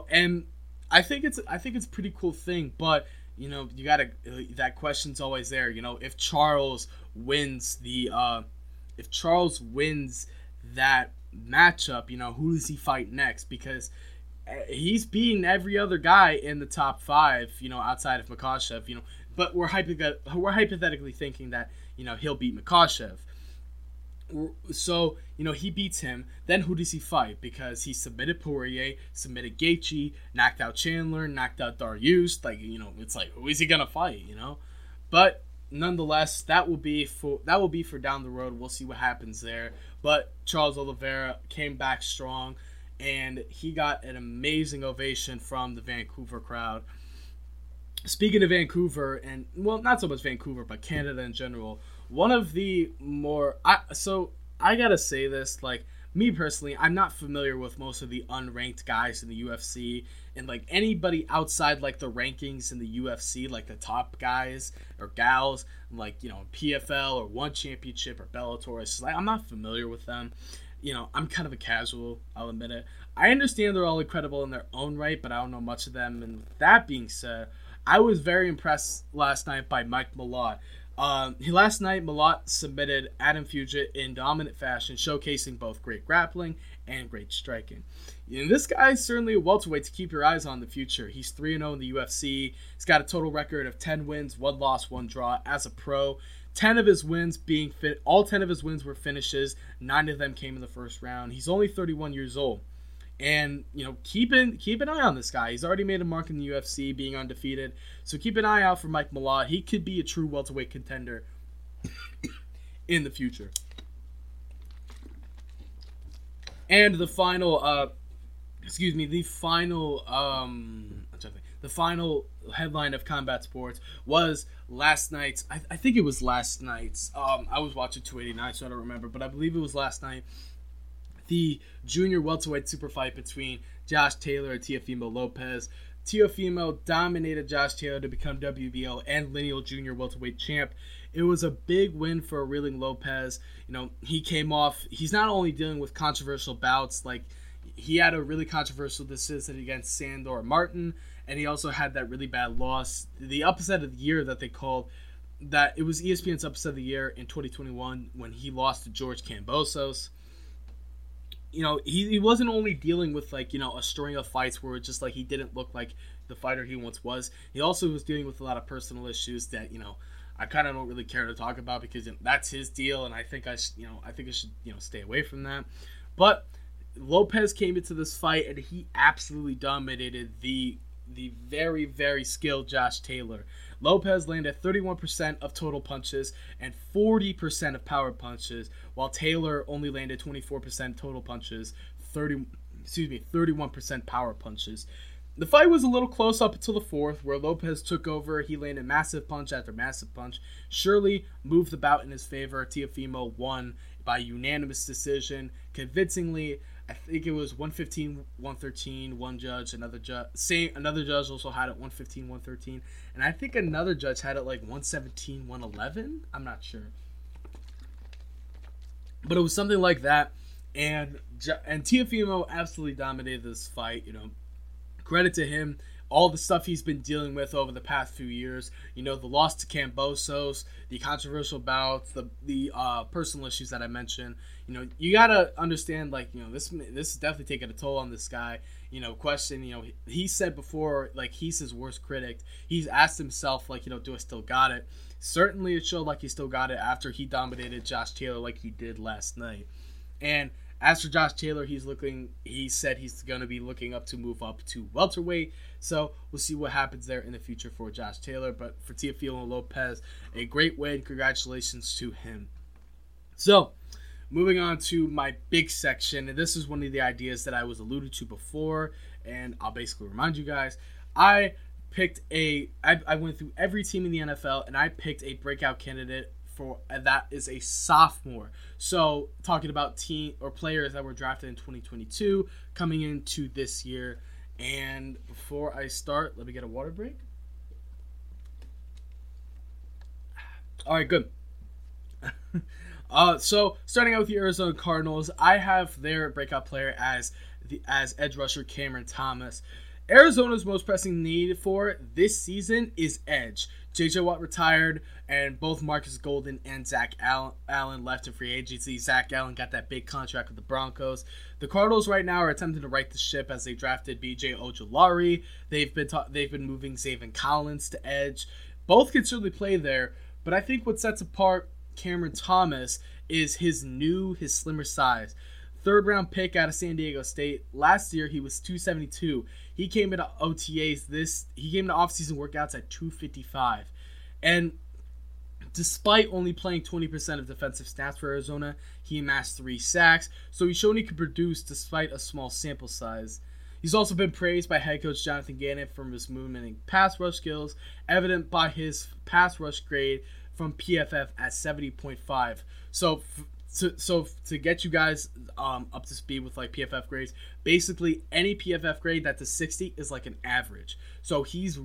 And I think it's a pretty cool thing, but you gotta. That question's always there. If Charles wins that matchup, who does he fight next? Because he's beating every other guy in the top 5. Outside of Makhachev. But we're hypothetically thinking that he'll beat Makhachev. So he beats him. Then who does he fight? Because he submitted Poirier, submitted Gaethje, knocked out Chandler, knocked out Dariush. It's like, who is he gonna fight? But nonetheless, that will be for down the road. We'll see what happens there. But Charles Oliveira came back strong, and he got an amazing ovation from the Vancouver crowd. Speaking of Vancouver, and well, not so much Vancouver, but Canada in general. One of the more... I gotta say this, me personally, I'm not familiar with most of the unranked guys in the UFC, and, anybody outside, the rankings in the UFC, the top guys or gals, PFL or One Championship or Bellator, it's just, I'm not familiar with them. I'm kind of a casual, I'll admit it. I understand they're all incredible in their own right, but I don't know much of them, and with that being said, I was very impressed last night by Mike Malott. Last night, Malott submitted Adam Fugit in dominant fashion, showcasing both great grappling and great striking. This guy's certainly a welterweight to keep your eyes on in the future. He's 3-0 in the UFC. He's got a total record of 10 wins, 1 loss, 1 draw as a pro. 10 of his wins being all 10 of his wins were finishes. 9 of them came in the first round. He's only 31 years old. And, keep an eye on this guy. He's already made a mark in the UFC being undefeated. So keep an eye out for Mike Malott. He could be a true welterweight contender in the future. And the final headline of Combat Sports was last night's, I think it was last night's, I was watching 289, so I don't remember, but I believe it was last night, the junior welterweight super fight between Josh Taylor and Teofimo Lopez. Teofimo dominated Josh Taylor to become WBO and lineal junior welterweight champ. It was a big win for reeling Lopez. He came off. He's not only dealing with controversial bouts, he had a really controversial decision against Sandor Martin, and he also had that really bad loss, the upset of the year that they called. That it was ESPN's upset of the year in 2021 when he lost to George Kambosos. He wasn't only dealing with, a string of fights where it's just, he didn't look like the fighter he once was. He also was dealing with a lot of personal issues that, I kind of don't really care to talk about because that's his deal, and I think I should stay away from that. But Lopez came into this fight, and he absolutely dominated the very, very skilled Josh Taylor. Lopez landed 31% of total punches and 40% of power punches, while Taylor only landed 24% total punches, 31% power punches. The fight was a little close up until the fourth, where Lopez took over. He landed massive punch after massive punch. Shirley moved the bout in his favor. Teofimo won by unanimous decision, convincingly. I think it was 115, 113, one judge, another judge. Another judge also had it 115, 113. And I think another judge had it like 117, 111. I'm not sure. But it was something like that. And Teofimo absolutely dominated this fight. You know, credit to him. All the stuff he's been dealing with over the past few years, you know, the loss to Cambosos, the controversial bouts, the personal issues that I mentioned, you know, you gotta understand, like, you know, this is definitely taking a toll on this guy. You know, question, you know, he said before, like, he's his worst critic. He's asked himself, like, you know, do I still got it? Certainly it showed like he still got it after he dominated Josh Taylor like he did last night. And as for Josh Taylor, he said he's going to be looking up to move up to welterweight. So we'll see what happens there in the future for Josh Taylor. But for Teofimo Lopez, a great win. Congratulations to him. So moving on to my big section. And this is one of the ideas that I was alluded to before. And I'll basically remind you guys. I went through every team in the NFL and I picked a breakout candidate for, and that is a sophomore. So talking about team or players that were drafted in 2022 coming into this year. And before I start, let me get a water break. All right, good. So starting out with the Arizona Cardinals, I have their breakout player as edge rusher Cameron Thomas. Arizona's most pressing need for this season is edge. J.J. Watt retired, and both Marcus Golden and Zach Allen left in free agency. Zach Allen got that big contract with the Broncos. The Cardinals right now are attempting to right the ship as they drafted B.J. Ojolari. They've been moving Zaven Collins to edge. Both can certainly play there, but I think what sets apart Cameron Thomas is his slimmer size. Third-round pick out of San Diego State. Last year, he was 272. He came into OTAs he came to offseason workouts at 255. And despite only playing 20% of defensive snaps for Arizona, he amassed 3 sacks, so he's shown he could produce despite a small sample size. He's also been praised by head coach Jonathan Gannon for his movement and pass rush skills, evident by his pass rush grade from PFF at 70.5. So to get you guys up to speed with like PFF grades, basically any PFF grade that's a 60 is like an average. So he's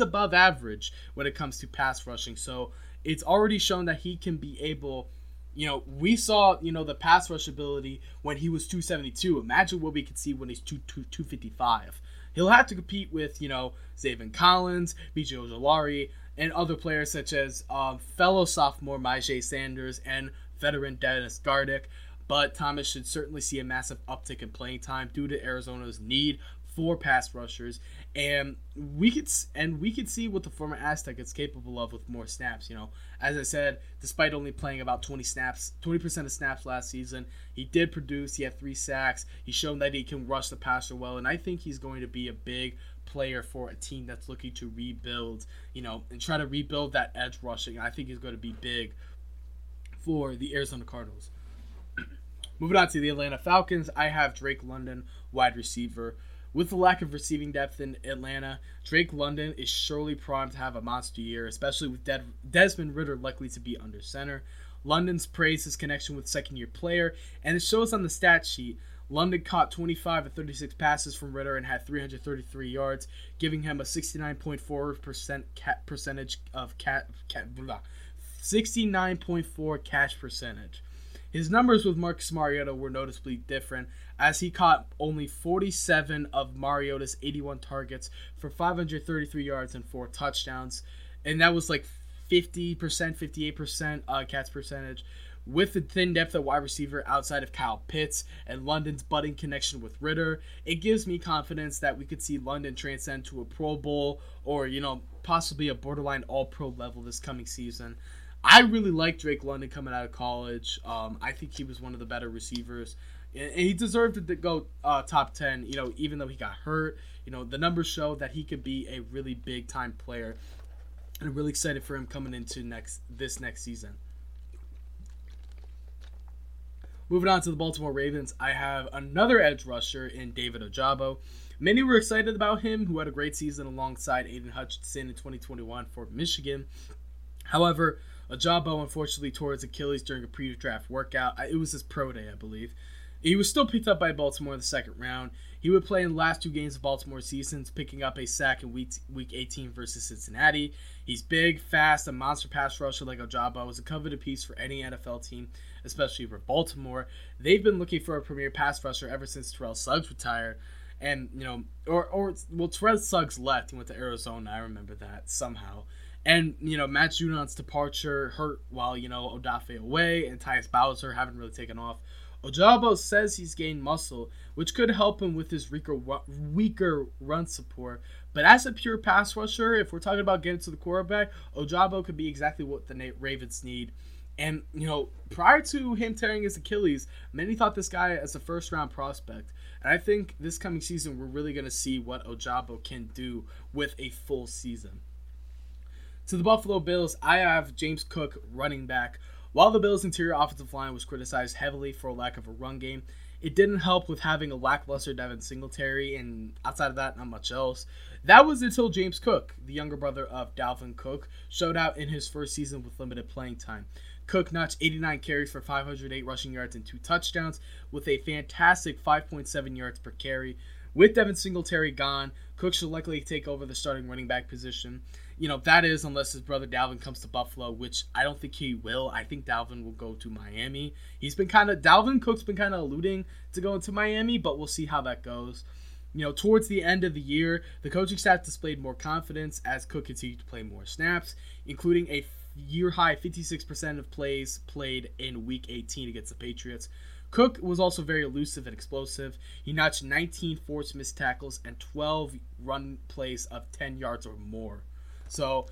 above average when it comes to pass rushing. So it's already shown that he can be able. You know, we saw, you know, the pass rush ability when he was 272. Imagine what we could see when he's 255. He'll have to compete with, you know, Zaven Collins, B.J. Ojolari, and other players such as fellow sophomore Myjai Sanders and veteran Dennis Gardick, but Thomas should certainly see a massive uptick in playing time due to Arizona's need for pass rushers, and we could see what the former Aztec is capable of with more snaps. You know, as I said, despite only playing about 20% of snaps last season, he did produce. He had 3 sacks. He's shown that he can rush the passer well, and I think he's going to be a big player for a team that's looking to rebuild. You know, and try to rebuild that edge rushing. I think he's going to be big for the Arizona Cardinals. Moving on to the Atlanta Falcons, I have Drake London, wide receiver. With the lack of receiving depth in Atlanta, Drake London is surely primed to have a monster year, especially with Desmond Ridder likely to be under center. London's praised his connection with second-year player, and it shows on the stat sheet. London caught 25 of 36 passes from Ridder and had 333 yards, giving him a 69.4% percentage of 69.4 catch percentage. His numbers with Marcus Mariota were noticeably different, as he caught only 47 of Mariota's 81 targets for 533 yards and 4 touchdowns, and that was like 50%, 58% catch percentage. With the thin depth at wide receiver outside of Kyle Pitts and London's budding connection with Ridder, it gives me confidence that we could see London transcend to a Pro Bowl or, you know, possibly a borderline All-Pro level this coming season. I really like Drake London coming out of college. I think he was one of the better receivers, and he deserved to go top 10, you know, even though he got hurt. You know, the numbers show that he could be a really big-time player, and I'm really excited for him coming into next season. Moving on to the Baltimore Ravens, I have another edge rusher in David Ojabo. Many were excited about him, who had a great season alongside Aiden Hutchinson in 2021 for Michigan. However, Ojabo unfortunately tore his Achilles during a pre-draft workout. It was his pro day, I believe. He was still picked up by Baltimore in the second round. He would play in the last two games of Baltimore's seasons, picking up a sack in week 18 versus Cincinnati. He's big, fast, a monster pass rusher like Ojabo is a coveted piece for any NFL team, especially for Baltimore. They've been looking for a premier pass rusher ever since Terrell Suggs retired. And, you know, well, Terrell Suggs left. He went to Arizona. I remember that somehow. And, you know, Matt Judon's departure hurt while, you know, Odafe away and Tyus Bowser haven't really taken off. Ojabo says he's gained muscle, which could help him with his weaker run support. But as a pure pass rusher, if we're talking about getting to the quarterback, Ojabo could be exactly what the Ravens need. And, you know, prior to him tearing his Achilles, many thought this guy as a first-round prospect. And I think this coming season, we're really going to see what Ojabo can do with a full season. To the Buffalo Bills, I have James Cook, running back. While the Bills' interior offensive line was criticized heavily for a lack of a run game, it didn't help with having a lackluster Devin Singletary, and outside of that, not much else. That was until James Cook, the younger brother of Dalvin Cook, showed out in his first season with limited playing time. Cook notched 89 carries for 508 rushing yards and 2 touchdowns with a fantastic 5.7 yards per carry. With Devin Singletary gone, Cook should likely take over the starting running back position. You know, that is unless his brother Dalvin comes to Buffalo, which I don't think he will. I think Dalvin will go to Miami. Dalvin Cook's been kind of alluding to going to Miami, but we'll see how that goes. You know, towards the end of the year, the coaching staff displayed more confidence as Cook continued to play more snaps, including a year-high 56% of plays played in Week 18 against the Patriots. Cook was also very elusive and explosive. He notched 19 forced missed tackles and 12 run plays of 10 yards or more. So,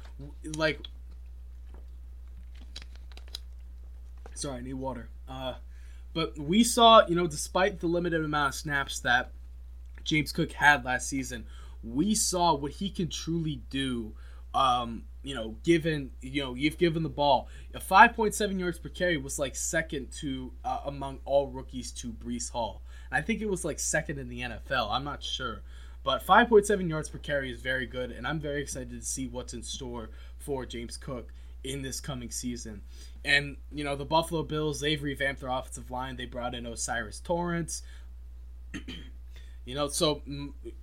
sorry, I need water. But we saw, you know, despite the limited amount of snaps that James Cook had last season, we saw what he can truly do. You know, you've given the ball. A 5.7 yards per carry was like second to among all rookies to Breece Hall. And I think it was like second in the NFL. I'm not sure. But 5.7 yards per carry is very good, and I'm very excited to see what's in store for James Cook in this coming season. And, you know, the Buffalo Bills, they've revamped their offensive line. They brought in Osiris Torrance. You know, so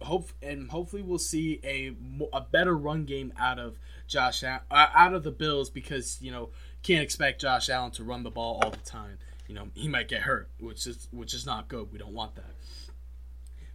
hopefully we'll see a better run game out of the Bills because, you know, can't expect Josh Allen to run the ball all the time. You know, he might get hurt, which is not good. We don't want that.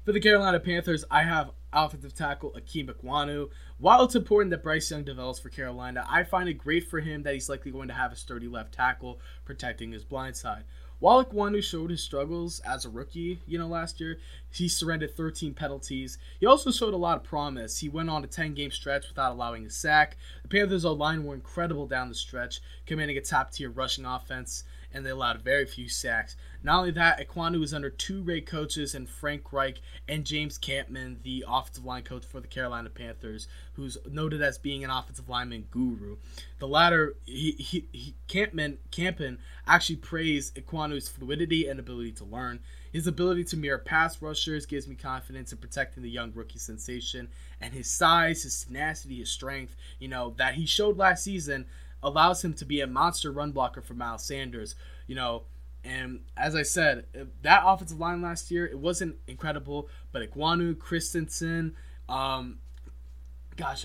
For the Carolina Panthers, I have offensive tackle Akeem Ekwonu. While it's important that Bryce Young develops for Carolina, I find it great for him that he's likely going to have a sturdy left tackle protecting his blind side. While Ekwonu showed his struggles as a rookie, you know, last year, he surrendered 13 penalties. He also showed a lot of promise. He went on a 10-game stretch without allowing a sack. The Panthers' O-line were incredible down the stretch, commanding a top-tier rushing offense, and they allowed very few sacks. Not only that, Ekwonu was under 2 great coaches in Frank Reich and James Kampman, the offensive line coach for the Carolina Panthers, who's noted as being an offensive lineman guru. The latter, Kampman actually praised Ekwonu's fluidity and ability to learn. His ability to mirror pass rushers gives me confidence in protecting the young rookie sensation, and his size, his tenacity, his strength, you know, that he showed last season, allows him to be a monster run blocker for Miles Sanders, you know. And as I said, that offensive line last year, it wasn't incredible, but Ekwonu, Christensen, I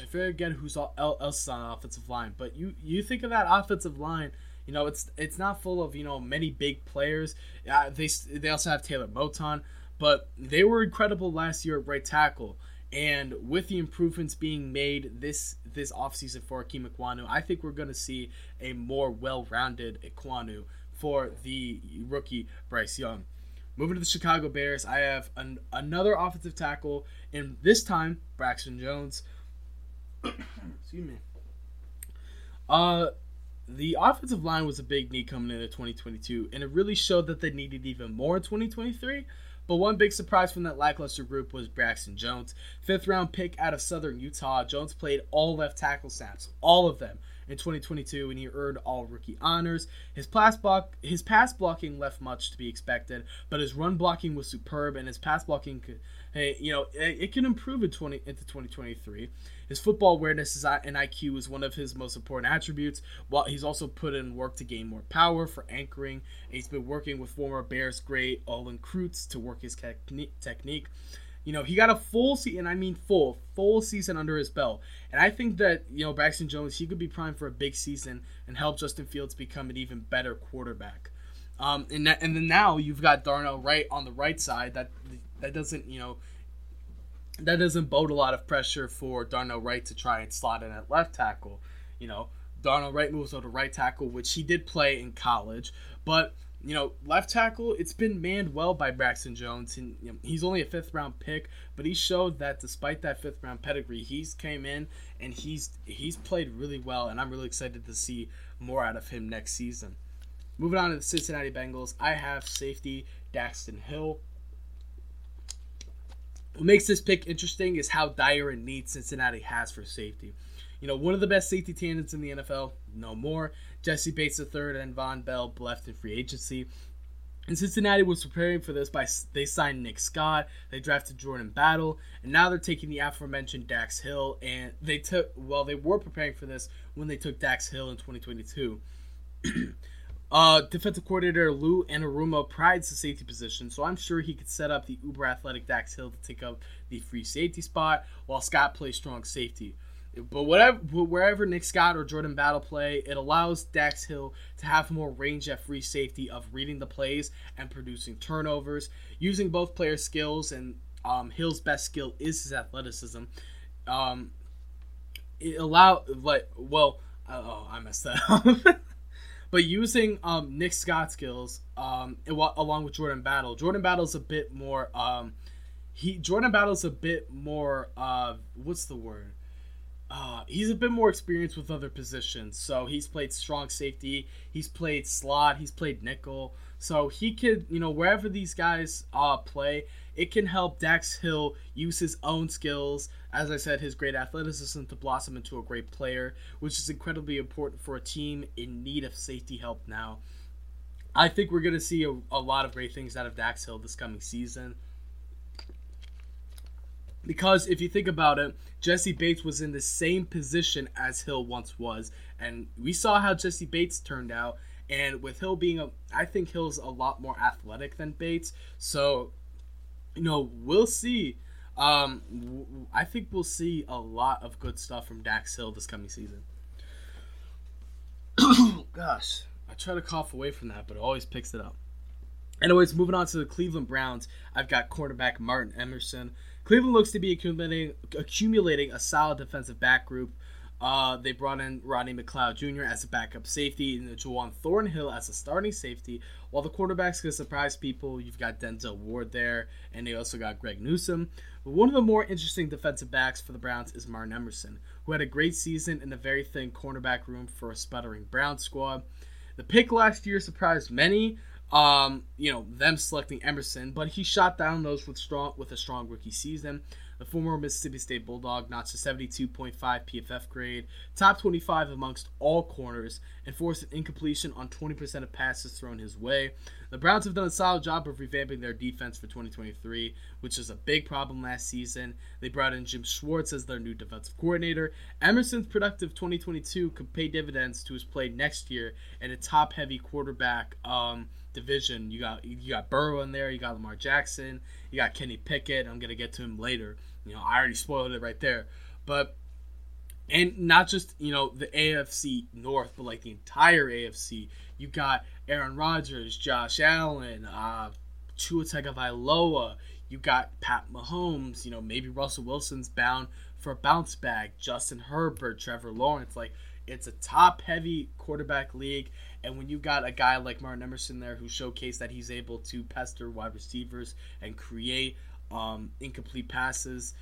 forget who's else on offensive line, but you think of that offensive line, you know, it's not full of, you know, many big players. They also have Taylor Moton, but they were incredible last year at right tackle. And with the improvements being made this offseason for Akeem Ekwonu, I think we're going to see a more well-rounded Ekwonu for the rookie Bryce Young. Moving to the Chicago Bears, I have another offensive tackle, and this time Braxton Jones. Excuse me. The offensive line was a big need coming into 2022, and it really showed that they needed even more in 2023. But one big surprise from that lackluster group was Braxton Jones. 5th round pick out of Southern Utah, Jones played all left tackle snaps, all of them, in 2022 when he earned all rookie honors. His pass blocking left much to be expected, but his run blocking was superb, and his pass blocking could, it can improve into 2023. His football awareness and IQ is one of his most important attributes, while he's also put in work to gain more power for anchoring, and he's been working with former Bears great Olin Krutz to work his technique. He got a full season, and I mean full season under his belt. And I think that, Braxton Jones, he could be primed for a big season and help Justin Fields become an even better quarterback. And then now you've got Darnell Wright on the right side. That doesn't bode a lot of pressure for Darnell Wright to try and slot in at left tackle. Darnell Wright moves on to right tackle, which he did play in college, but left tackle, it's been manned well by Braxton Jones. And, he's only a fifth-round pick, but he showed that despite that fifth-round pedigree, he's came in and he's played really well, and I'm really excited to see more out of him next season. Moving on to the Cincinnati Bengals, I have safety Daxton Hill. What makes this pick interesting is how dire a need Cincinnati has for safety. One of the best safety tandems in the NFL, no more. Jesse Bates III and Von Bell left in free agency. And Cincinnati was preparing for this by they signed Nick Scott, they drafted Jordan Battle, and now they're taking the aforementioned Dax Hill. And they were preparing for this when they took Dax Hill in 2022. Defensive coordinator Lou Anarumo prides the safety position, so I'm sure he could set up the uber-athletic Dax Hill to take up the free safety spot while Scott plays strong safety. But wherever Nick Scott or Jordan Battle play, it allows Dax Hill to have more range at free safety of reading the plays and producing turnovers. Using both players' skills, and Hill's best skill is his athleticism. I messed that up. But using Nick Scott's skills along with Jordan Battle, he's a bit more experienced with other positions. So he's played strong safety, he's played slot, he's played nickel. So he could, wherever these guys play, it can help Dax Hill use his own skills, as I said, his great athleticism to blossom into a great player, which is incredibly important for a team in need of safety help now. I think we're going to see a lot of great things out of Dax Hill this coming season. Because if you think about it, Jesse Bates was in the same position as Hill once was. And we saw how Jesse Bates turned out. And with Hill I think Hill's a lot more athletic than Bates. So, we'll see. I think we'll see a lot of good stuff from Dax Hill this coming season. Gosh, I try to cough away from that, but it always picks it up. Anyways, moving on to the Cleveland Browns, I've got cornerback Martin Emerson. Cleveland looks to be accumulating a solid defensive back group. They brought in Rodney McLeod Jr. as a backup safety and Juwan Thornhill as a starting safety. While the quarterbacks could surprise people, you've got Denzel Ward there, and they also got Greg Newsome. But one of the more interesting defensive backs for the Browns is Martin Emerson, who had a great season in a very thin cornerback room for a sputtering Brown squad. The pick last year surprised many, them selecting Emerson, but he shot down those with a strong rookie season. The former Mississippi State Bulldog notched a 72.5 PFF grade, top 25 amongst all corners, and forced an incompletion on 20% of passes thrown his way. The Browns have done a solid job of revamping their defense for 2023, which was a big problem last season. They brought in Jim Schwartz as their new defensive coordinator. Emerson's productive 2022 could pay dividends to his play next year in a top-heavy quarterback division. You got Burrow in there, you got Lamar Jackson, you got Kenny Pickett. I'm gonna get to him later. I already spoiled it right there. But and not just the AFC North, but like the entire AFC. You got Aaron Rodgers, Josh Allen, Tua Tagovailoa. You got Pat Mahomes. Maybe Russell Wilson's bound for a bounce back. Justin Herbert, Trevor Lawrence. It's a top-heavy quarterback league, and when you got a guy like Martin Emerson there who showcased that he's able to pester wide receivers and create incomplete passes,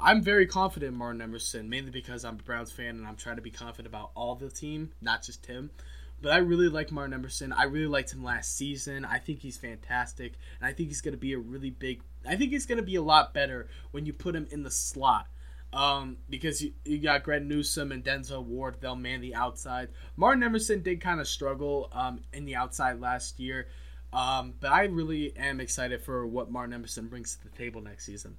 I'm very confident in Martin Emerson, mainly because I'm a Browns fan and I'm trying to be confident about all the team, not just him. But I really like Martin Emerson. I really liked him last season. I think he's fantastic, and I think he's going to be a lot better when you put him in the slot. because you got Grant Newsome and Denzel Ward. They'll man the outside. Martin Emerson did kind of struggle in the outside last year, but I really am excited for what Martin Emerson brings to the table next season.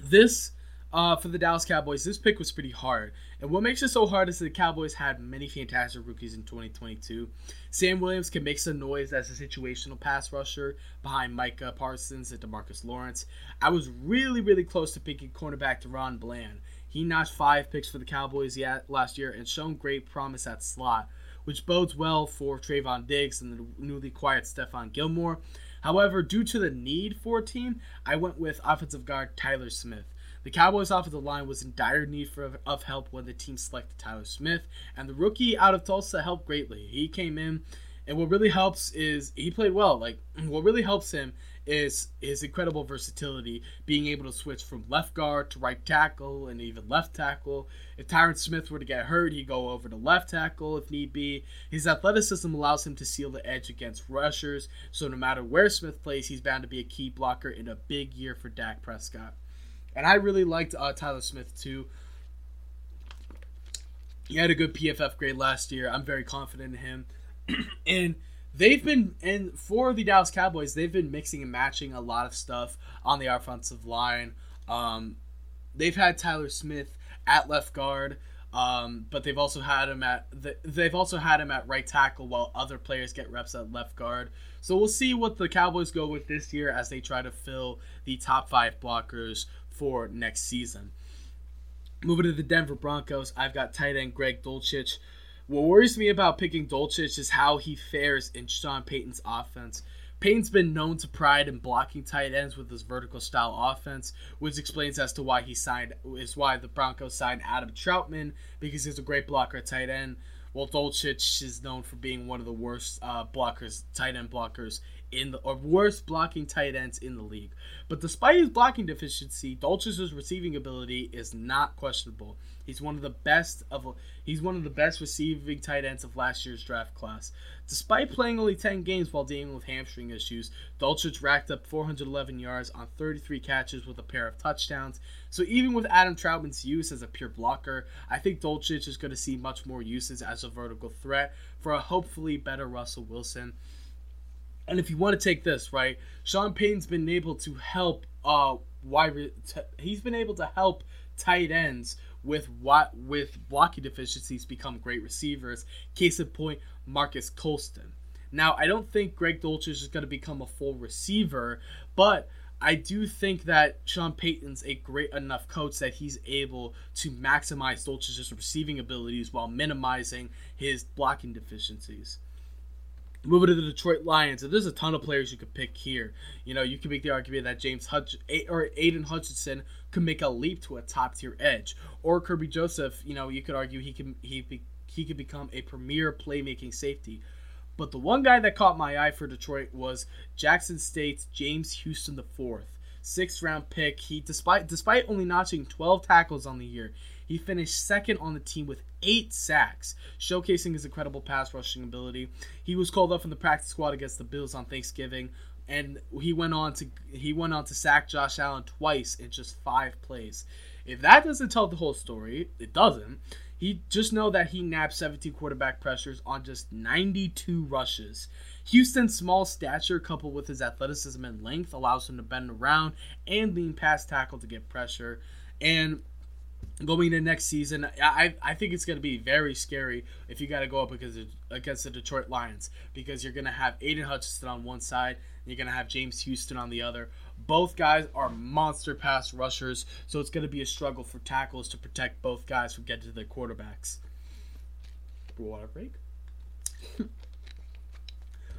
This, for the Dallas Cowboys, this pick was pretty hard. And what makes it so hard is that the Cowboys had many fantastic rookies in 2022. Sam Williams can make some noise as a situational pass rusher behind Micah Parsons and DeMarcus Lawrence. I was really, really close to picking cornerback Deron Bland. He notched 5 picks for the Cowboys last year and shown great promise at slot, which bodes well for Trayvon Diggs and the newly acquired Stephon Gilmore. However, due to the need for a team, I went with offensive guard Tyler Smith. The Cowboys' offensive line was in dire need of help when the team selected Tyler Smith, and the rookie out of Tulsa helped greatly. He came in, and what really helps is he played well. Like, what really helps him is his incredible versatility, being able to switch from left guard to right tackle and even left tackle. If Tyron Smith were to get hurt, he'd go over to left tackle if need be. His athleticism allows him to seal the edge against rushers, so no matter where Smith plays, he's bound to be a key blocker in a big year for Dak Prescott. And I really liked Tyler Smith, too. He had a good PFF grade last year. I'm very confident in him. And for the Dallas Cowboys, they've been mixing and matching a lot of stuff on the offensive line. They've had Tyler Smith at left guard, but they've also had him at right tackle while other players get reps at left guard. So we'll see what the Cowboys go with this year as they try to fill the top 5 blockers for next season. Moving to the Denver Broncos, I've got tight end Greg Dulcich. What worries me about picking Dulcich is how he fares in Sean Payton's offense. Payton's been known to pride in blocking tight ends with his vertical style offense, which explains as to why the Broncos signed Adam Troutman, because he's a great blocker at tight end. Well, Dulcich is known for being one of the worst worst blocking tight ends in the league. But despite his blocking deficiency, Dulcich's receiving ability is not questionable. He's one of the best receiving tight ends of last year's draft class. Despite playing only 10 games while dealing with hamstring issues, Dulcich racked up 411 yards on 33 catches with a pair of touchdowns. So even with Adam Troutman's use as a pure blocker, I think Dulcich is going to see much more uses as a vertical threat for a hopefully better Russell Wilson. And if you want to take this, right, Sean Payton's been able to help help tight ends with blocking deficiencies become great receivers. Case in point, Marcus Colston. Now, I don't think Greg Dulcich is going to become a full receiver, but I do think that Sean Payton's a great enough coach that he's able to maximize Dulcich's receiving abilities while minimizing his blocking deficiencies. Moving to the Detroit Lions, and there's a ton of players you could pick here. You know, you can make the argument that Aiden Hutchinson could make a leap to a top-tier edge, or Kirby Joseph. You know, you could argue he could become a premier playmaking safety. But the one guy that caught my eye for Detroit was Jackson State's James Houston IV, 6th-round pick. He despite only notching 12 tackles on the year, he finished second on the team with 8 sacks, showcasing his incredible pass rushing ability. He was called up from the practice squad against the Bills on Thanksgiving, and he went on to sack Josh Allen twice in just 5 plays. If that doesn't tell the whole story, it doesn't. He just know that he nabbed 17 quarterback pressures on just 92 rushes. Houston's small stature coupled with his athleticism and length allows him to bend around and lean past tackle to get pressure. And going into next season, I think it's going to be very scary if you got to go up against the Detroit Lions, because you're going to have Aiden Hutchinson on one side and you're going to have James Houston on the other. Both guys are monster pass rushers, so it's going to be a struggle for tackles to protect both guys from getting to their quarterbacks. Water break.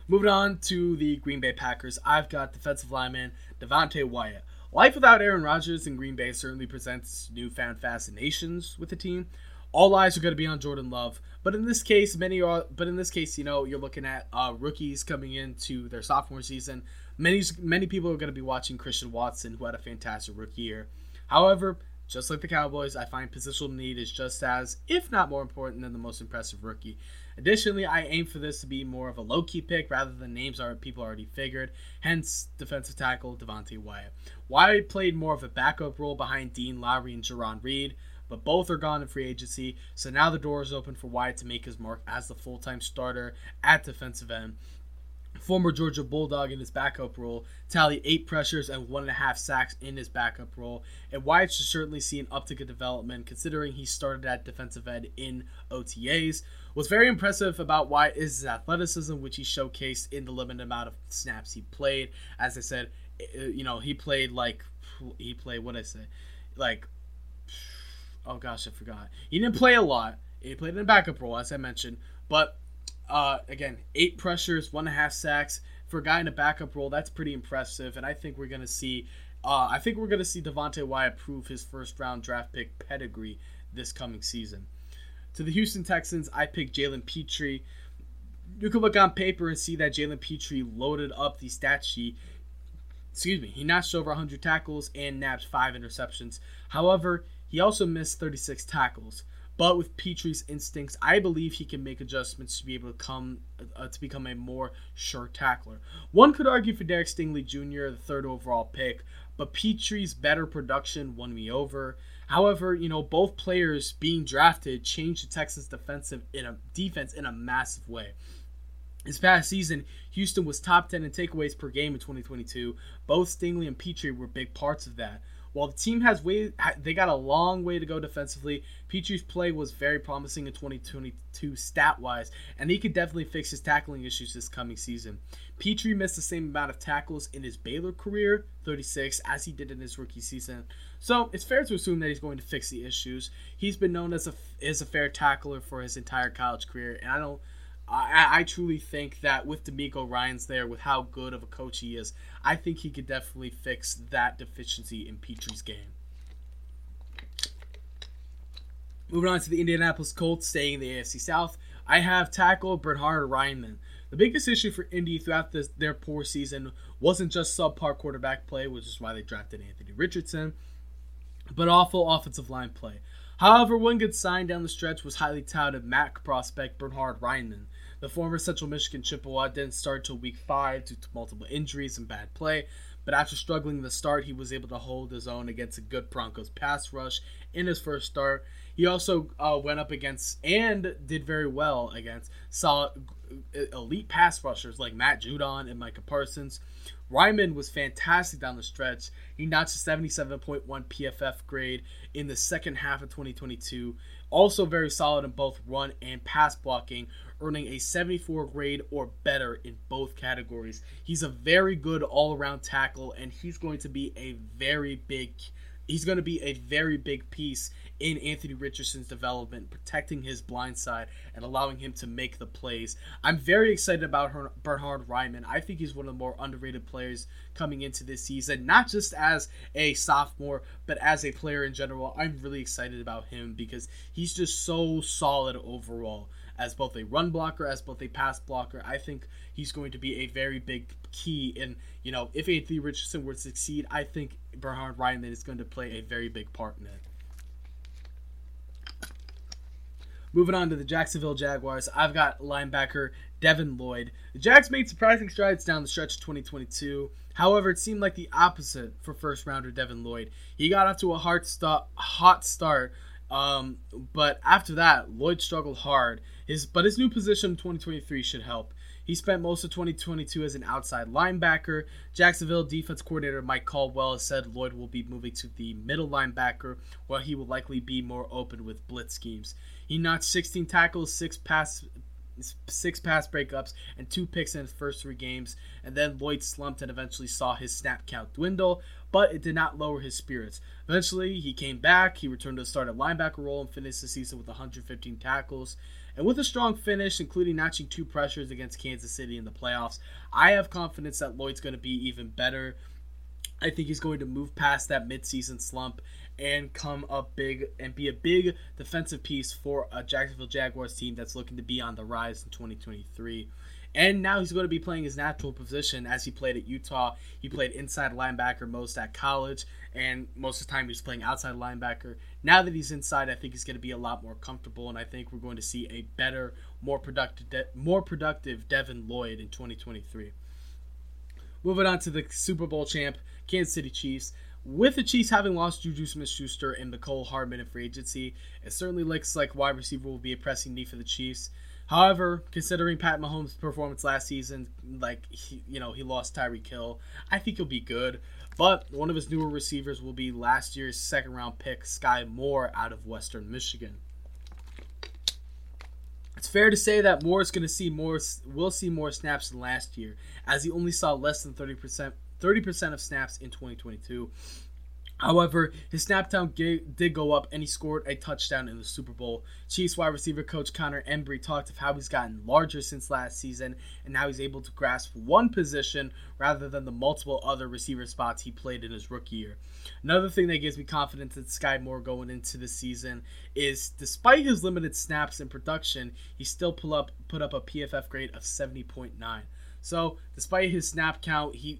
Moving on to the Green Bay Packers, I've got defensive lineman Devontae Wyatt. Life without Aaron Rodgers in Green Bay certainly presents newfound fascinations with the team. All eyes are going to be on Jordan Love, but in this case, you know, you're looking at rookies coming into their sophomore season. Many people are going to be watching Christian Watson, who had a fantastic rookie year. However, Just like the Cowboys, I find positional need is just as, if not more important than the most impressive rookie. Additionally, I aim for this to be more of a low-key pick rather than names people already figured, hence defensive tackle Devontae Wyatt. Wyatt played more of a backup role behind Dean Lowry and Jerron Reed, but both are gone in free agency, so now the door is open for Wyatt to make his mark as the full-time starter at defensive end. Former Georgia Bulldog in his backup role, tallied 8 pressures and 1.5 sacks in his backup role, and Wyatt should certainly see an uptick in development considering he started at defensive end in OTAs. What's very impressive about Wyatt is his athleticism, which he showcased in the limited amount of snaps he played. As I said, He didn't play a lot. He played in a backup role, as I mentioned, but again, 8 pressures, 1.5 sacks for a guy in a backup role. That's pretty impressive, and I think we're gonna see. I think we're gonna see Devontae Wyatt prove his first round draft pick pedigree this coming season. To the Houston Texans, I picked Jalen Petrie. You can look on paper and see that Jalen Petrie loaded up the stat sheet. He notched over 100 tackles and nabbed 5 interceptions. However, he also missed 36 tackles. But with Petrie's instincts, I believe he can make adjustments to be able to become a more sure tackler. One could argue for Derek Stingley Jr., the 3rd overall pick, but Petrie's better production won me over. However, both players being drafted changed the Texans' defense in a massive way. This past season, Houston was top 10 in takeaways per game in 2022. Both Stingley and Petrie were big parts of that. While the team they got a long way to go defensively, Petrie's play was very promising in 2022 stat-wise, and he could definitely fix his tackling issues this coming season. Petrie missed the same amount of tackles in his Baylor career, 36, as he did in his rookie season. So it's fair to assume that he's going to fix the issues. He's been known as a fair tackler for his entire college career, and I truly think that with DeMeco Ryans there, with how good of a coach he is, I think he could definitely fix that deficiency in Petrie's game. Moving on to the Indianapolis Colts, staying in the AFC South, I have tackle Bernhard Raimann. The biggest issue for Indy throughout their poor season wasn't just subpar quarterback play, which is why they drafted Anthony Richardson, but awful offensive line play. However, one good sign down the stretch was highly touted MAC prospect Bernhard Raimann. The former Central Michigan Chippewa didn't start till Week 5 due to multiple injuries and bad play, but after struggling the start, he was able to hold his own against a good Broncos pass rush in his first start. He also went up against and did very well against elite pass rushers like Matt Judon and Micah Parsons. Raimann was fantastic down the stretch. He notched a 77.1 PFF grade in the second half of 2022. Also very solid in both run and pass blocking, earning a 74 grade or better in both categories. He's a very good all-around tackle, and he's going to be a very big piece in Anthony Richardson's development, protecting his blind side and allowing him to make the plays. I'm very excited about Bernhard Raimann. I think he's one of the more underrated players coming into this season, not just as a sophomore, but as a player in general. I'm really excited about him because he's just so solid overall as both a run blocker, as both a pass blocker. I think he's going to be a very big key. And, if Anthony Richardson were to succeed, I think Bernhard Raimann is going to play a very big part in it. Moving on to the Jacksonville Jaguars, I've got linebacker Devin Lloyd. The Jags made surprising strides down the stretch of 2022. However, it seemed like the opposite for first-rounder Devin Lloyd. He got off to a hot start, but after that, Lloyd struggled hard. But his new position in 2023 should help. He spent most of 2022 as an outside linebacker. Jacksonville defense coordinator Mike Caldwell has said Lloyd will be moving to the middle linebacker, while he will likely be more open with blitz schemes. He notched 16 tackles, 6 pass breakups, and 2 picks in his first 3 games, and then Lloyd slumped and eventually saw his snap count dwindle, but it did not lower his spirits. Eventually, he came back, he returned to the starting linebacker role, and finished the season with 115 tackles. And with a strong finish, including notching 2 pressures against Kansas City in the playoffs, I have confidence that Lloyd's going to be even better. I think he's going to move past that midseason slump and come up big and be a big defensive piece for a Jacksonville Jaguars team that's looking to be on the rise in 2023. And now he's going to be playing his natural position as he played at Utah. He played inside linebacker most at college, and most of the time he was playing outside linebacker. Now that he's inside, I think he's going to be a lot more comfortable, and I think we're going to see a better, more productive Devin Lloyd in 2023. Moving on to the Super Bowl champ, Kansas City Chiefs. With the Chiefs having lost Juju Smith-Schuster and Nicole Hardman in free agency, it certainly looks like wide receiver will be a pressing need for the Chiefs. However, considering Pat Mahomes' performance last season, he lost Tyreek Hill, I think he'll be good. But one of his newer receivers will be last year's second-round pick, Sky Moore, out of Western Michigan. It's fair to say that Moore will see more snaps than last year, as he only saw less than 30% of snaps in 2022. However, his snap count did go up, and he scored a touchdown in the Super Bowl. Chiefs wide receiver coach Connor Embry talked of how he's gotten larger since last season and how he's able to grasp one position rather than the multiple other receiver spots he played in his rookie year. Another thing that gives me confidence in Sky Moore going into the season is, despite his limited snaps and production, he still put up a PFF grade of 70.9. So, despite his snap count, his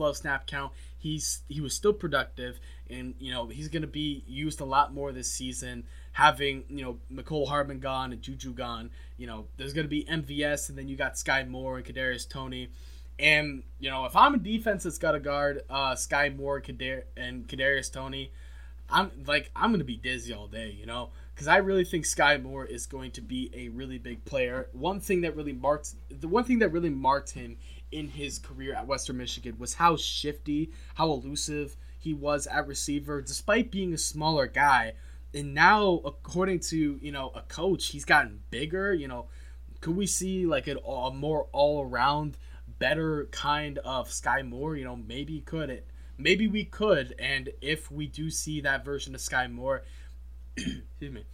low snap count, he was still productive, and he's going to be used a lot more this season. Having Nicole Hardman gone and Juju gone, there's going to be MVS, and then you got Sky Moore and Kadarius Toney, and if I'm a defense that's got to guard Sky Moore and Kadarius Toney, I'm going to be dizzy all day, because I really think Sky Moore is going to be a really big player. The one thing that really marked him in his career at Western Michigan was how shifty, how elusive he was at receiver, despite being a smaller guy. And now, according to a coach, he's gotten bigger. Could we see a more all-around, better kind of Sky Moore? Maybe we could, and if we do see that version of Sky Moore, excuse me,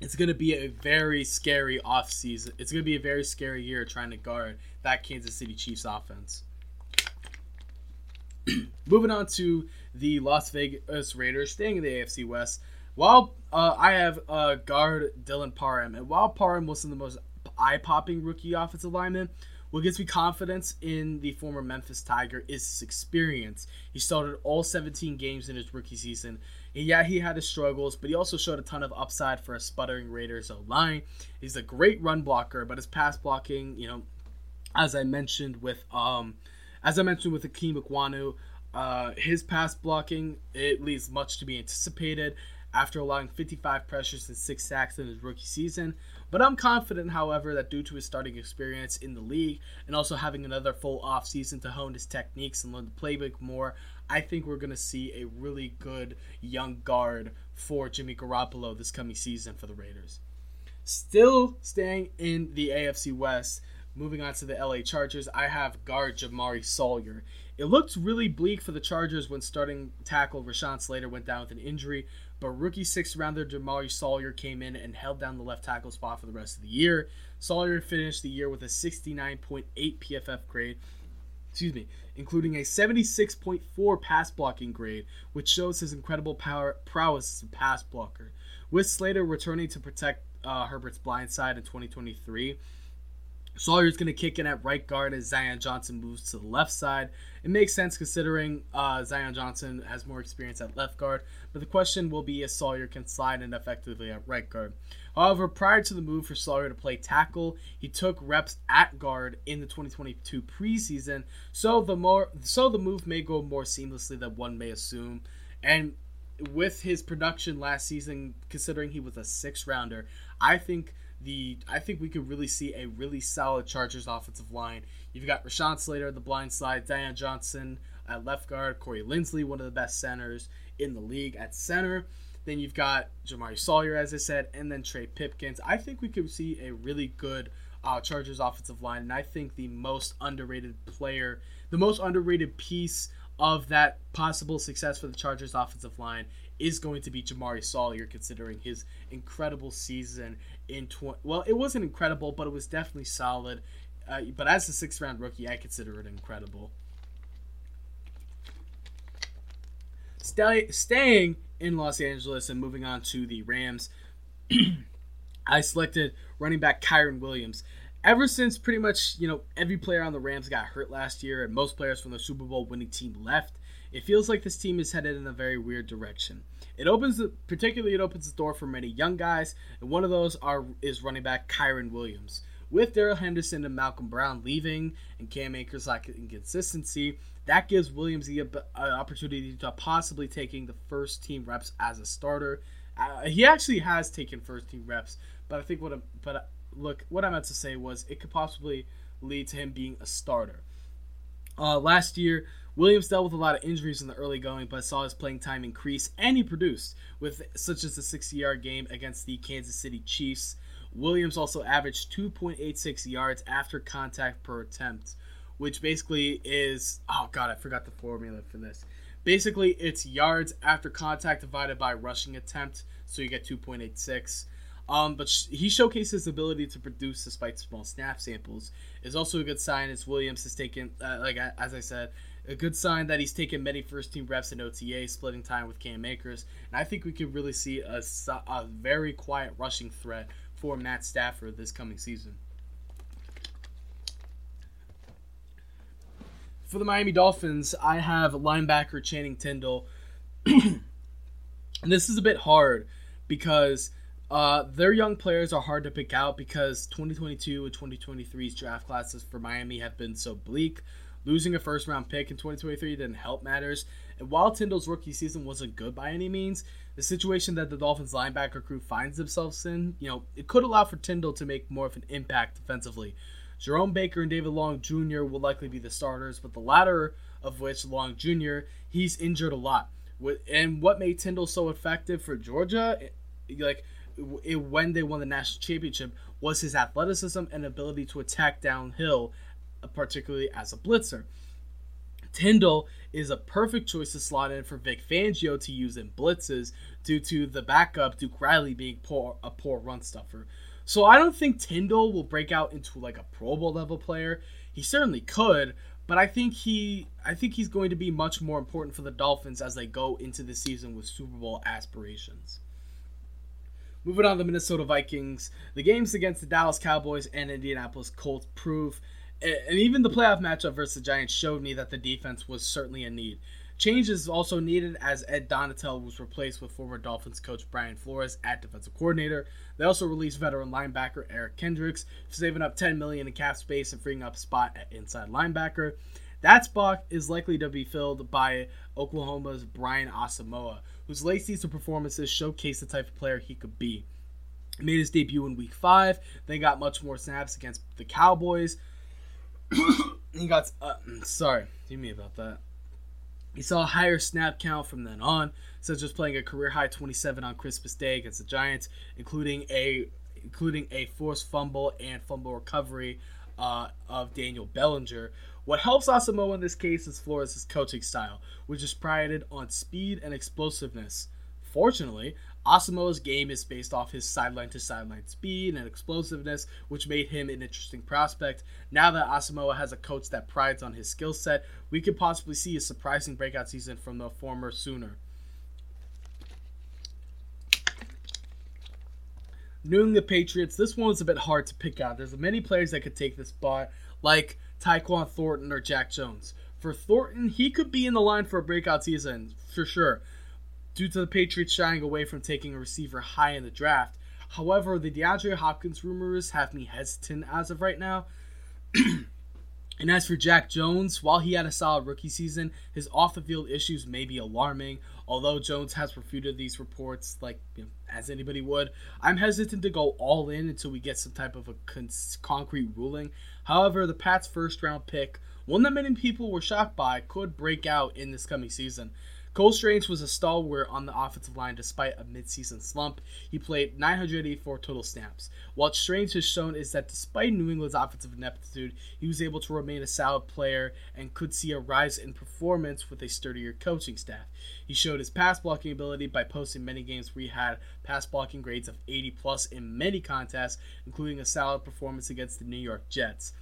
it's going to be a very scary offseason. It's going to be a very scary year trying to guard that Kansas City Chiefs offense. Moving on to the Las Vegas Raiders, staying in the AFC West. While I have guard Dylan Parham, and while Parham wasn't the most eye-popping rookie offensive lineman, what gives me confidence in the former Memphis Tiger is his experience. He started all 17 games in his rookie season. And yeah, he had his struggles, but he also showed a ton of upside for a sputtering Raiders O-line. He's a great run blocker, but his pass blocking, as I mentioned with Akeem Ikwuanu, his pass blocking, it leaves much to be anticipated after allowing 55 pressures and 6 sacks in his rookie season. But I'm confident, however, that due to his starting experience in the league and also having another full offseason to hone his techniques and learn the playbook more, I think we're going to see a really good young guard for Jimmy Garoppolo this coming season for the Raiders. Still staying in the AFC West, moving on to the LA Chargers, I have guard Jamari Sawyer. It looked really bleak for the Chargers when starting tackle Rashawn Slater went down with an injury, but rookie sixth-rounder Jamari Sawyer came in and held down the left tackle spot for the rest of the year. Sawyer finished the year with a 69.8 PFF grade, including a 76.4 pass blocking grade, which shows his incredible prowess as a pass blocker. With Slater returning to protect Herbert's blind side in 2023, Sawyer's going to kick in at right guard as Zion Johnson moves to the left side. It makes sense considering Zion Johnson has more experience at left guard, but the question will be if Sawyer can slide in effectively at right guard. However, prior to the move for Sawyer to play tackle, he took reps at guard in the 2022 preseason, so the move may go more seamlessly than one may assume. And with his production last season, considering he was a sixth-rounder, I think we could really see a really solid Chargers offensive line. You've got Rashawn Slater at the blind side, Zion Johnson at left guard, Corey Linsley, one of the best centers in the league at center. Then you've got Jamari Sawyer, as I said, and then Trey Pipkins. I think we could see a really good Chargers offensive line, and I think the most underrated piece of that possible success for the Chargers offensive line is going to be Jamari Sawyer, considering his incredible season well, it wasn't incredible, but it was definitely solid. But as a sixth-round rookie, I consider it incredible. Staying in Los Angeles and moving on to the Rams, I selected running back Kyron Williams. ever since pretty much, you know, every player on the Rams got hurt last year and most players from the Super Bowl winning team left, it feels like this team is headed in a very weird direction. It opens the door for many young guys, and one of those is running back Kyren Williams. With Daryl Henderson and Malcolm Brown leaving and Cam Akers lacking inconsistency, that gives Williams the opportunity to possibly taking the first team reps as a starter. He actually has taken first team reps, but I think what I meant to say was it could possibly lead to him being a starter. Last year, Williams dealt with a lot of injuries in the early going, but saw his playing time increase, and he produced, with such as the 60-yard game against the Kansas City Chiefs. Williams also averaged 2.86 yards after contact per attempt, which basically is, I forgot the formula for this. Basically, it's yards after contact divided by rushing attempt, so you get 2.86. But he showcased his ability to produce despite small snap samples. It's also a good sign as Williams has taken, as I said, a good sign that he's taken many first-team reps in OTA, splitting time with Cam Akers. And I think we could really see a very quiet rushing threat for Matt Stafford this coming season. For the Miami Dolphins, I have linebacker Channing Tindall. And this is a bit hard because their young players are hard to pick out because 2022 and 2023's draft classes for Miami have been so bleak. Losing a first-round pick in 2023 didn't help matters. And while Tindall's rookie season wasn't good by any means, the situation that the Dolphins linebacker crew finds themselves in, you know, it could allow for Tindall to make more of an impact defensively. Jerome Baker and David Long Jr. will likely be the starters, but the latter of which, Long Jr., he's injured a lot. And what made Tindall so effective for Georgia, when they won the national championship, was his athleticism and ability to attack downhill, particularly as a blitzer. Tindall is a perfect choice to slot in for Vic Fangio to use in blitzes due to the backup Duke Riley being a poor run stuffer. So I don't think Tindall will break out into like a Pro Bowl level player. He certainly could, but I think he's going to be much more important for the Dolphins as they go into the season with Super Bowl aspirations. Moving on to the Minnesota Vikings, the games against the Dallas Cowboys and Indianapolis Colts prove, and even the playoff matchup versus the Giants showed me, that the defense was certainly in need. Change is also needed as Ed Donatel was replaced with former Dolphins coach Brian Flores at defensive coordinator. They also released veteran linebacker Eric Kendricks, saving up $10 million in cap space and freeing up spot at inside linebacker. That spot is likely to be filled by Oklahoma's Brian Asamoah, whose late season performances showcase the type of player he could be. He made his debut in Week 5, then got much more snaps against the Cowboys. He saw a higher snap count from then on, such as playing a career-high 27 on Christmas Day against the Giants, including a forced fumble and fumble recovery of Daniel Bellinger. What helps Asamoah in this case is Flores' coaching style, which is prided on speed and explosiveness. Fortunately, Asamoah's game is based off his sideline-to-sideline speed and explosiveness, which made him an interesting prospect. Now that Asamoah has a coach that prides on his skill set, we could possibly see a surprising breakout season from the former Sooner. New England Patriots, this one was a bit hard to pick out. There's many players that could take this spot, like Tyquan Thornton or Jack Jones. For Thornton, he could be in the line for a breakout season, for sure, due to the Patriots shying away from taking a receiver high in the draft. However, the DeAndre Hopkins rumors have me hesitant as of right now. And as for Jack Jones, while he had a solid rookie season, his off-the-field issues may be alarming. Although Jones has refuted these reports, as anybody would, I'm hesitant to go all in until we get some type of a concrete ruling. However, the Pats' first-round pick, one that many people were shocked by, could break out in this coming season. Cole Strange was a stalwart on the offensive line despite a midseason slump. He played 984 total snaps. What Strange has shown is that despite New England's offensive ineptitude, he was able to remain a solid player and could see a rise in performance with a sturdier coaching staff. He showed his pass blocking ability by posting many games where he had pass blocking grades of 80 plus in many contests, including a solid performance against the New York Jets.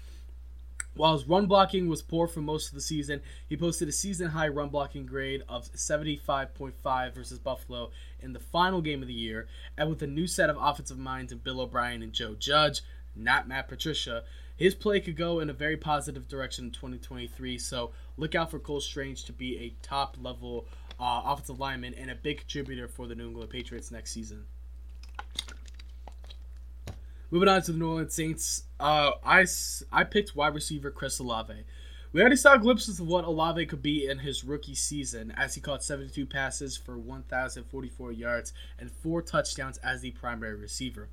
While his run blocking was poor for most of the season, he posted a season-high run blocking grade of 75.5 versus Buffalo in the final game of the year, and with a new set of offensive minds in Bill O'Brien and Joe Judge, not Matt Patricia, his play could go in a very positive direction in 2023. So look out for Cole Strange to be a top-level offensive lineman and a big contributor for the New England Patriots next season. Moving on to the New Orleans Saints, I picked wide receiver Chris Olave. We already saw glimpses of what Olave could be in his rookie season as he caught 72 passes for 1,044 yards and 4 touchdowns as the primary receiver.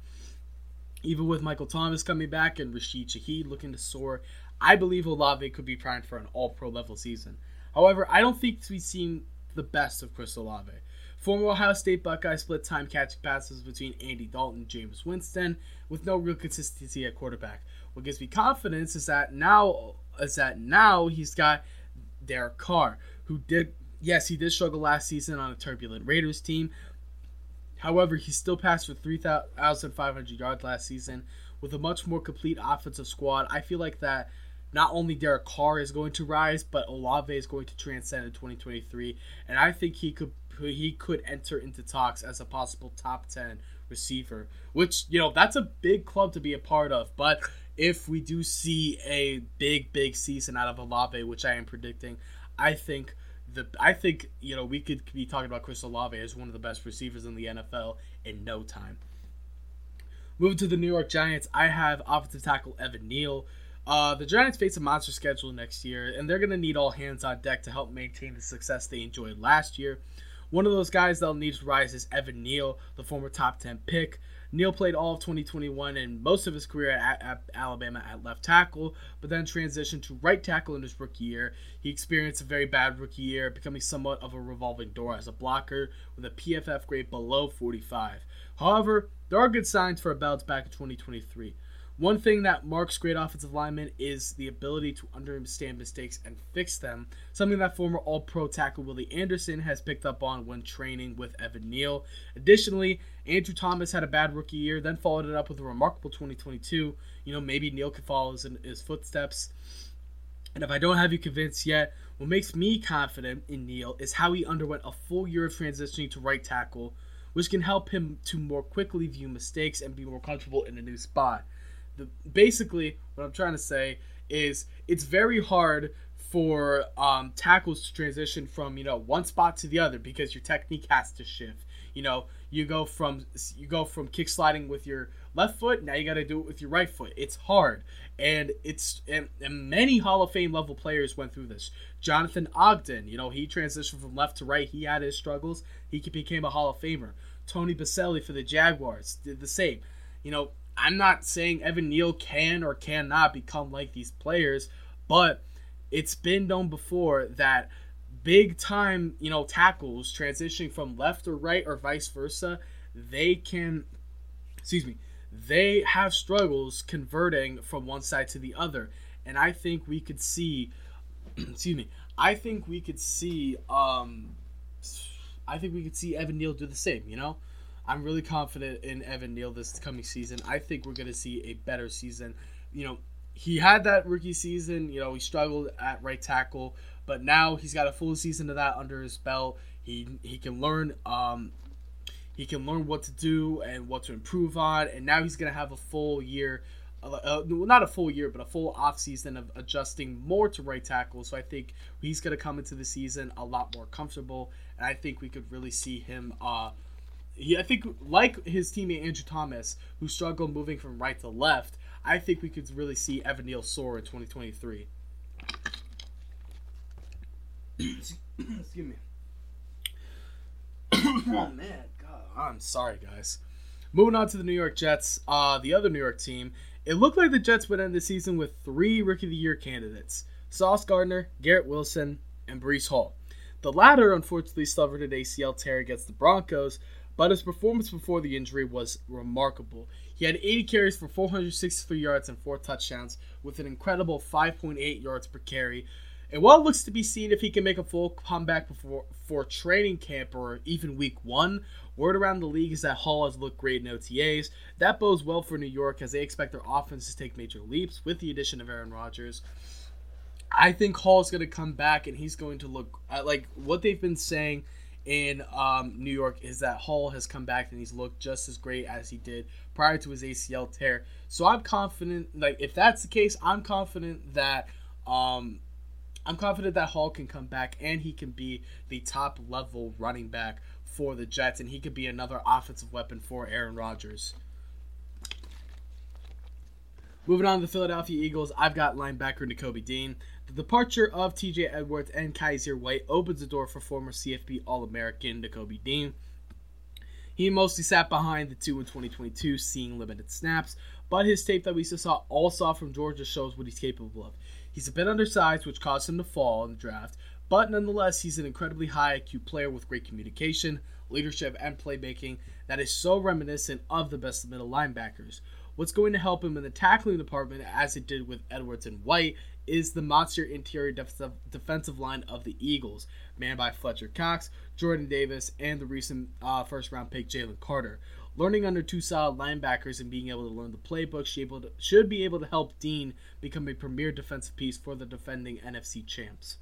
Even with Michael Thomas coming back and Rashid Shaheed looking to soar, I believe Olave could be primed for an all-pro level season. However, I don't think we've seen the best of Chris Olave. Former Ohio State Buckeye split time catching passes between Andy Dalton and Jameis Winston with no real consistency at quarterback. What gives me confidence is that now he's got Derek Carr, who did struggle last season on a turbulent Raiders team. However, he still passed for 3,500 yards last season. With a much more complete offensive squad, I feel like that not only Derek Carr is going to rise, but Olave is going to transcend in 2023, and I think he could enter into talks as a possible top 10 receiver, which, you know, that's a big club to be a part of. But if we do see a big season out of Olave, which I am predicting, I think you know, we could be talking about Chris Olave as one of the best receivers in the NFL in no time. Moving to the New York Giants, I have offensive tackle Evan Neal. The Giants face a monster schedule next year, and they're going to need all hands on deck to help maintain the success they enjoyed last year. One of those guys they'll need to rise is Evan Neal, the former top 10 pick. Neal played all of 2021 and most of his career at Alabama at left tackle, but then transitioned to right tackle in his rookie year. He experienced a very bad rookie year, becoming somewhat of a revolving door as a blocker with a PFF grade below 45. However, there are good signs for a bounce back in 2023. One thing that marks great offensive linemen is the ability to understand mistakes and fix them, something that former All-Pro tackle Willie Anderson has picked up on when training with Evan Neal. Additionally, Andrew Thomas had a bad rookie year, then followed it up with a remarkable 2022. You know, maybe Neal could follow his footsteps. And if I don't have you convinced yet, what makes me confident in Neal is how he underwent a full year of transitioning to right tackle, which can help him to more quickly view mistakes and be more comfortable in a new spot. Basically, what I'm trying to say is it's very hard for tackles to transition from, you know, one spot to the other because your technique has to shift. You know, you go from kick sliding with your left foot, now you got to do it with your right foot. It's hard, and many Hall of Fame level players went through this. Jonathan Ogden, you know, he transitioned from left to right. He had his struggles. He became a Hall of Famer. Tony Baselli for the Jaguars did the same. You know, I'm not saying Evan Neal can or cannot become like these players, but it's been known before that big time, you know, tackles transitioning from left or right or vice versa, they have struggles converting from one side to the other. And I think we could see, I think we could see Evan Neal do the same, you know? I'm really confident in Evan Neal this coming season. I think we're going to see a better season. You know, he had that rookie season. You know, he struggled at right tackle, but now he's got a full season of that under his belt. He can learn. He can learn what to do and what to improve on. And now he's going to have a full year, not a full year, but a full off season of adjusting more to right tackle. So I think he's going to come into the season a lot more comfortable, and I think we could really see him. I think, like his teammate Andrew Thomas, who struggled moving from right to left, I think we could really see Evan Neal soar in 2023. Excuse me. Oh, man. God, I'm sorry, guys. Moving on to the New York Jets, the other New York team, it looked like the Jets would end the season with 3 Rookie of the Year candidates, Sauce Gardner, Garrett Wilson, and Breece Hall. The latter, unfortunately, suffered an ACL tear against the Broncos, but his performance before the injury was remarkable. He had 80 carries for 463 yards and 4 touchdowns with an incredible 5.8 yards per carry. And while it looks to be seen if he can make a full comeback before training camp or even week one, word around the league is that Hall has looked great in OTAs. That bodes well for New York as they expect their offense to take major leaps with the addition of Aaron Rodgers. I think Hall's going to come back and he's going to look like what they've been saying in New York is that Hall has come back and he's looked just as great as he did prior to his ACL tear. So I'm confident, like, if that's the case, I'm confident that Hall can come back and he can be the top level running back for the Jets, and he could be another offensive weapon for Aaron Rodgers. Moving on to the Philadelphia Eagles, I've got linebacker Nakobe Dean. The departure of TJ Edwards and Kaiser White opens the door for former CFP All-American Nakobe Dean. He mostly sat behind the two in 2022, seeing limited snaps, but his tape that we all saw from Georgia shows what he's capable of. He's a bit undersized, which caused him to fall in the draft, but nonetheless, he's an incredibly high IQ player with great communication, leadership, and playmaking that is so reminiscent of the best middle linebackers. What's going to help him in the tackling department, as it did with Edwards and White, is the monster interior defensive line of the Eagles, manned by Fletcher Cox, Jordan Davis, and the recent first-round pick Jalen Carter. Learning under two solid linebackers and being able to learn the playbook should be able to help Dean become a premier defensive piece for the defending NFC champs.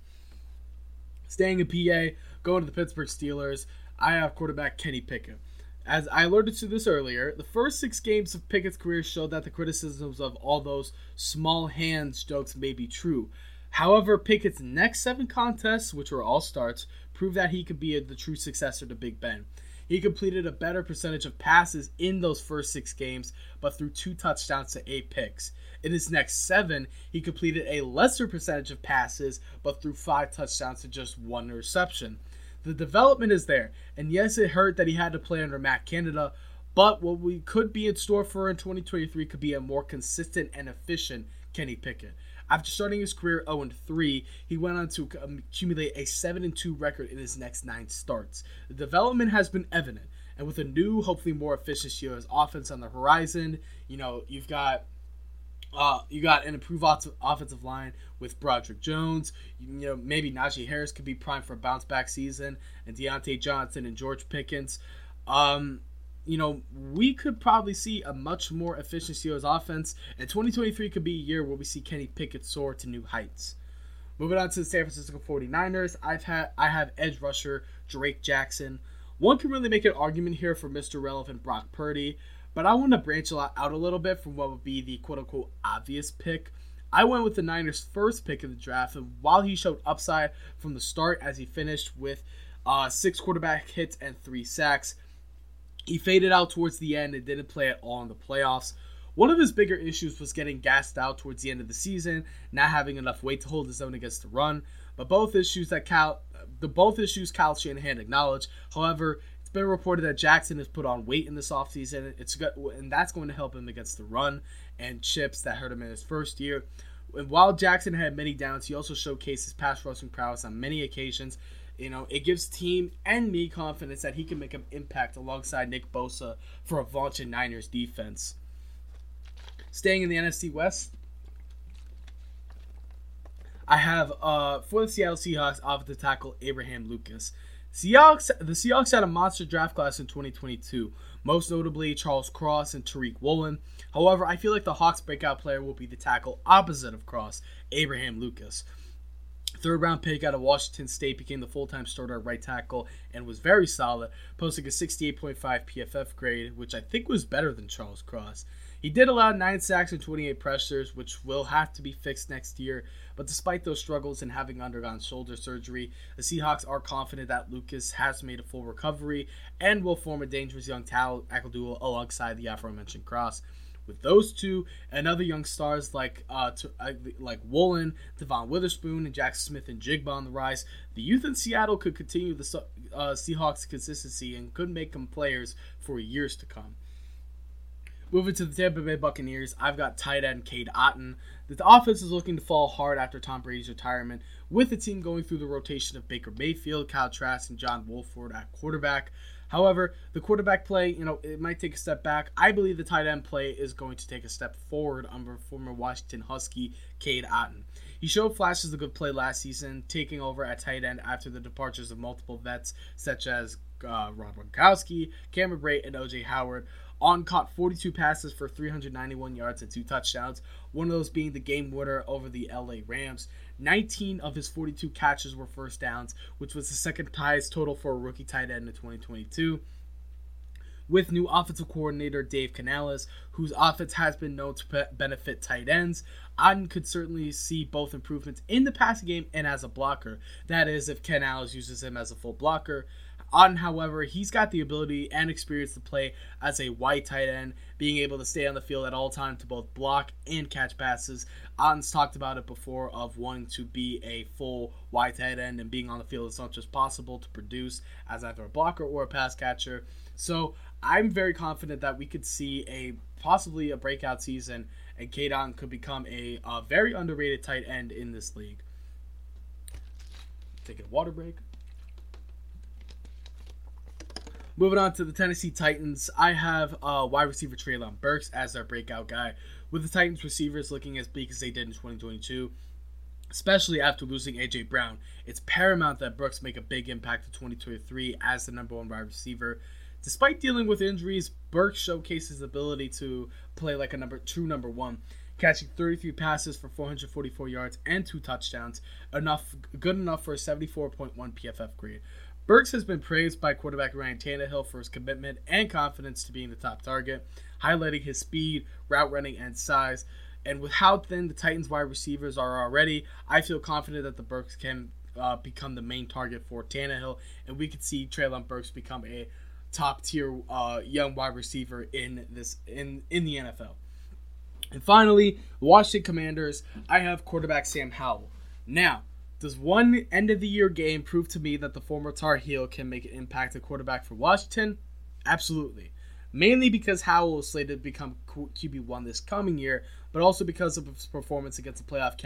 Staying in PA, going to the Pittsburgh Steelers, I have quarterback Kenny Pickett. As I alluded to this earlier, the first 6 games of Pickett's career showed that the criticisms of all those small hands jokes may be true. However, Pickett's next 7 contests, which were all starts, proved that he could be the true successor to Big Ben. He completed a better percentage of passes in those first 6 games, but threw 2 touchdowns to 8 picks. In his next 7, he completed a lesser percentage of passes, but threw 5 touchdowns to just 1 reception. The development is there, and yes, it hurt that he had to play under Matt Canada, but what we could be in store for in 2023 could be a more consistent and efficient Kenny Pickett. After starting his career 0-3, he went on to accumulate a 7-2 record in his next 9 starts. The development has been evident, and with a new, hopefully more efficient Steelers offense on the horizon, you've got... You got an improved offensive line with Broderick Jones. Maybe Najee Harris could be primed for a bounce-back season, and Deontay Johnson and George Pickens. We could probably see a much more efficient Steelers offense, and 2023 could be a year where we see Kenny Pickett soar to new heights. Moving on to the San Francisco 49ers, I have edge rusher Drake Jackson. One can really make an argument here for Mr. Relevant Brock Purdy, but I want to branch out a little bit from what would be the quote-unquote obvious pick. I went with the Niners' first pick of the draft, and while he showed upside from the start as he finished with 6 quarterback hits and 3 sacks, he faded out towards the end and didn't play at all in the playoffs. One of his bigger issues was getting gassed out towards the end of the season, not having enough weight to hold his own against the run, but both issues Kyle Shanahan acknowledged. However, been reported that Jackson has put on weight in this offseason, and that's going to help him against the run and chips that hurt him in his first year. And while Jackson had many downs, he also showcased his pass rushing prowess on many occasions. It gives team and me confidence that he can make an impact alongside Nick Bosa for a vaunted Niners defense. Staying in the NFC West, I have for the Seattle Seahawks offensive tackle Abraham Lucas. The Seahawks had a monster draft class in 2022, most notably Charles Cross and Tariq Woolen. However, I feel like the Hawks' breakout player will be the tackle opposite of Cross, Abraham Lucas. Third-round pick out of Washington State became the full-time starter at right tackle and was very solid, posting a 68.5 PFF grade, which I think was better than Charles Cross. He did allow 9 sacks and 28 pressures, which will have to be fixed next year. But despite those struggles and having undergone shoulder surgery, the Seahawks are confident that Lucas has made a full recovery and will form a dangerous young tackle duo alongside the aforementioned Cross. With those two and other young stars like Woolen, Devon Witherspoon, and Jackson Smith and Jigba on the rise, the youth in Seattle could continue the Seahawks' consistency and could make them players for years to come. Moving to the Tampa Bay Buccaneers, I've got tight end Cade Otton. The offense is looking to fall hard after Tom Brady's retirement, with the team going through the rotation of Baker Mayfield, Kyle Trask, and John Wolford at quarterback. However, the quarterback play, it might take a step back. I believe the tight end play is going to take a step forward under former Washington Husky Cade Otton. He showed flashes of good play last season, taking over at tight end after the departures of multiple vets such as Rob Gronkowski, Cameron Brate, and O.J. Howard. On caught 42 passes for 391 yards and 2 touchdowns, one of those being the game winner over the LA Rams. 19 of his 42 catches were first downs, which was the second highest total for a rookie tight end in 2022. With new offensive coordinator Dave Canales, whose offense has been known to benefit tight ends, Aden could certainly see both improvements in the passing game and as a blocker. That is, if Canales uses him as a full blocker. Aden, however, he's got the ability and experience to play as a wide tight end, being able to stay on the field at all times to both block and catch passes. Aden's talked about it before of wanting to be a full wide tight end and being on the field as much as possible to produce as either a blocker or a pass catcher. So I'm very confident that we could see possibly a breakout season, and Cade Cunningham could become a very underrated tight end in this league. Taking a water break. Moving on to the Tennessee Titans, I have wide receiver Treylon Burks as their breakout guy, with the Titans receivers looking as bleak as they did in 2022. Especially after losing A.J. Brown, it's paramount that Burks make a big impact in 2023 as the number one wide receiver. Despite dealing with injuries, Burks showcases his ability to play like a true number one, catching 33 passes for 444 yards and 2 touchdowns, good enough for a 74.1 PFF grade. Burks has been praised by quarterback Ryan Tannehill for his commitment and confidence to being the top target, highlighting his speed, route running, and size. And with how thin the Titans wide receivers are already, I feel confident that the Burks can become the main target for Tannehill, and we could see Treylon Burks become a top-tier young wide receiver in the NFL. And finally, Washington Commanders, I have quarterback Sam Howell. Now, does one end-of-the-year game prove to me that the former Tar Heel can make an impact at quarterback for Washington? Absolutely. Mainly because Howell is slated to become QB1 this coming year, but also because of his performance against a playoff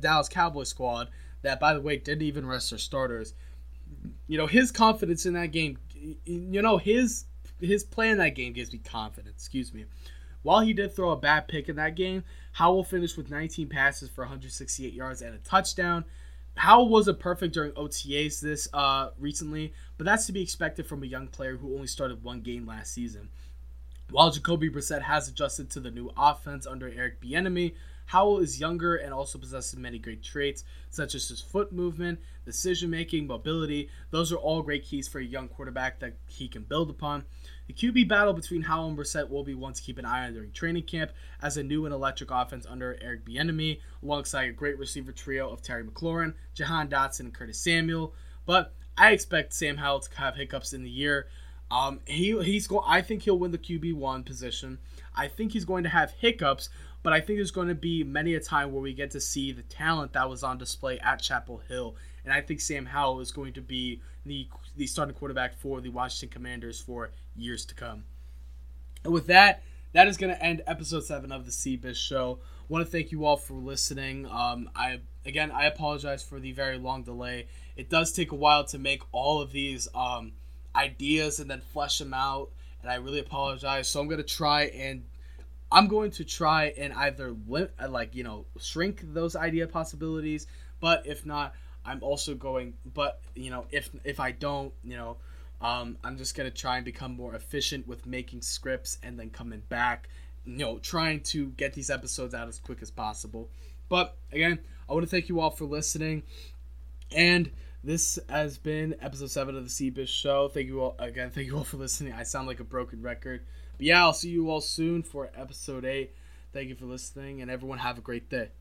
Dallas Cowboys squad that, by the way, didn't even rest their starters. You know, his confidence in that game, you know, his play in that game gives me confidence, While he did throw a bad pick in that game, Howell finished with 19 passes for 168 yards and a touchdown. Howell wasn't perfect during OTAs this recently, but that's to be expected from a young player who only started one game last season. While Jacoby Brissett has adjusted to the new offense under Eric Bieniemy, Howell is younger and also possesses many great traits, such as his foot movement, decision-making, mobility. Those are all great keys for a young quarterback that he can build upon. The QB battle between Howell and Brissett will be one to keep an eye on during training camp as a new and electric offense under Eric Bieniemy, alongside a great receiver trio of Terry McLaurin, Jahan Dotson, and Curtis Samuel. But I expect Sam Howell to have hiccups in the year. I think he'll win the QB1 position. I think he's going to have hiccups, but I think there's going to be many a time where we get to see the talent that was on display at Chapel Hill. And I think Sam Howell is going to be the starting quarterback for the Washington Commanders for years to come. And with that, that is going to end episode 7 of the CBiz Show. I want to thank you all for listening. I apologize for the very long delay. It does take a while to make all of these ideas and then flesh them out. And I really apologize. So I'm going to try and either shrink those idea possibilities, but if not, I'm also going. But if I don't, I'm just gonna try and become more efficient with making scripts and then coming back, trying to get these episodes out as quick as possible. But again, I want to thank you all for listening, and this has been episode 7 of the CBiz Show. Thank you all for listening. I sound like a broken record. But yeah, I'll see you all soon for episode 8. Thank you for listening, and everyone have a great day.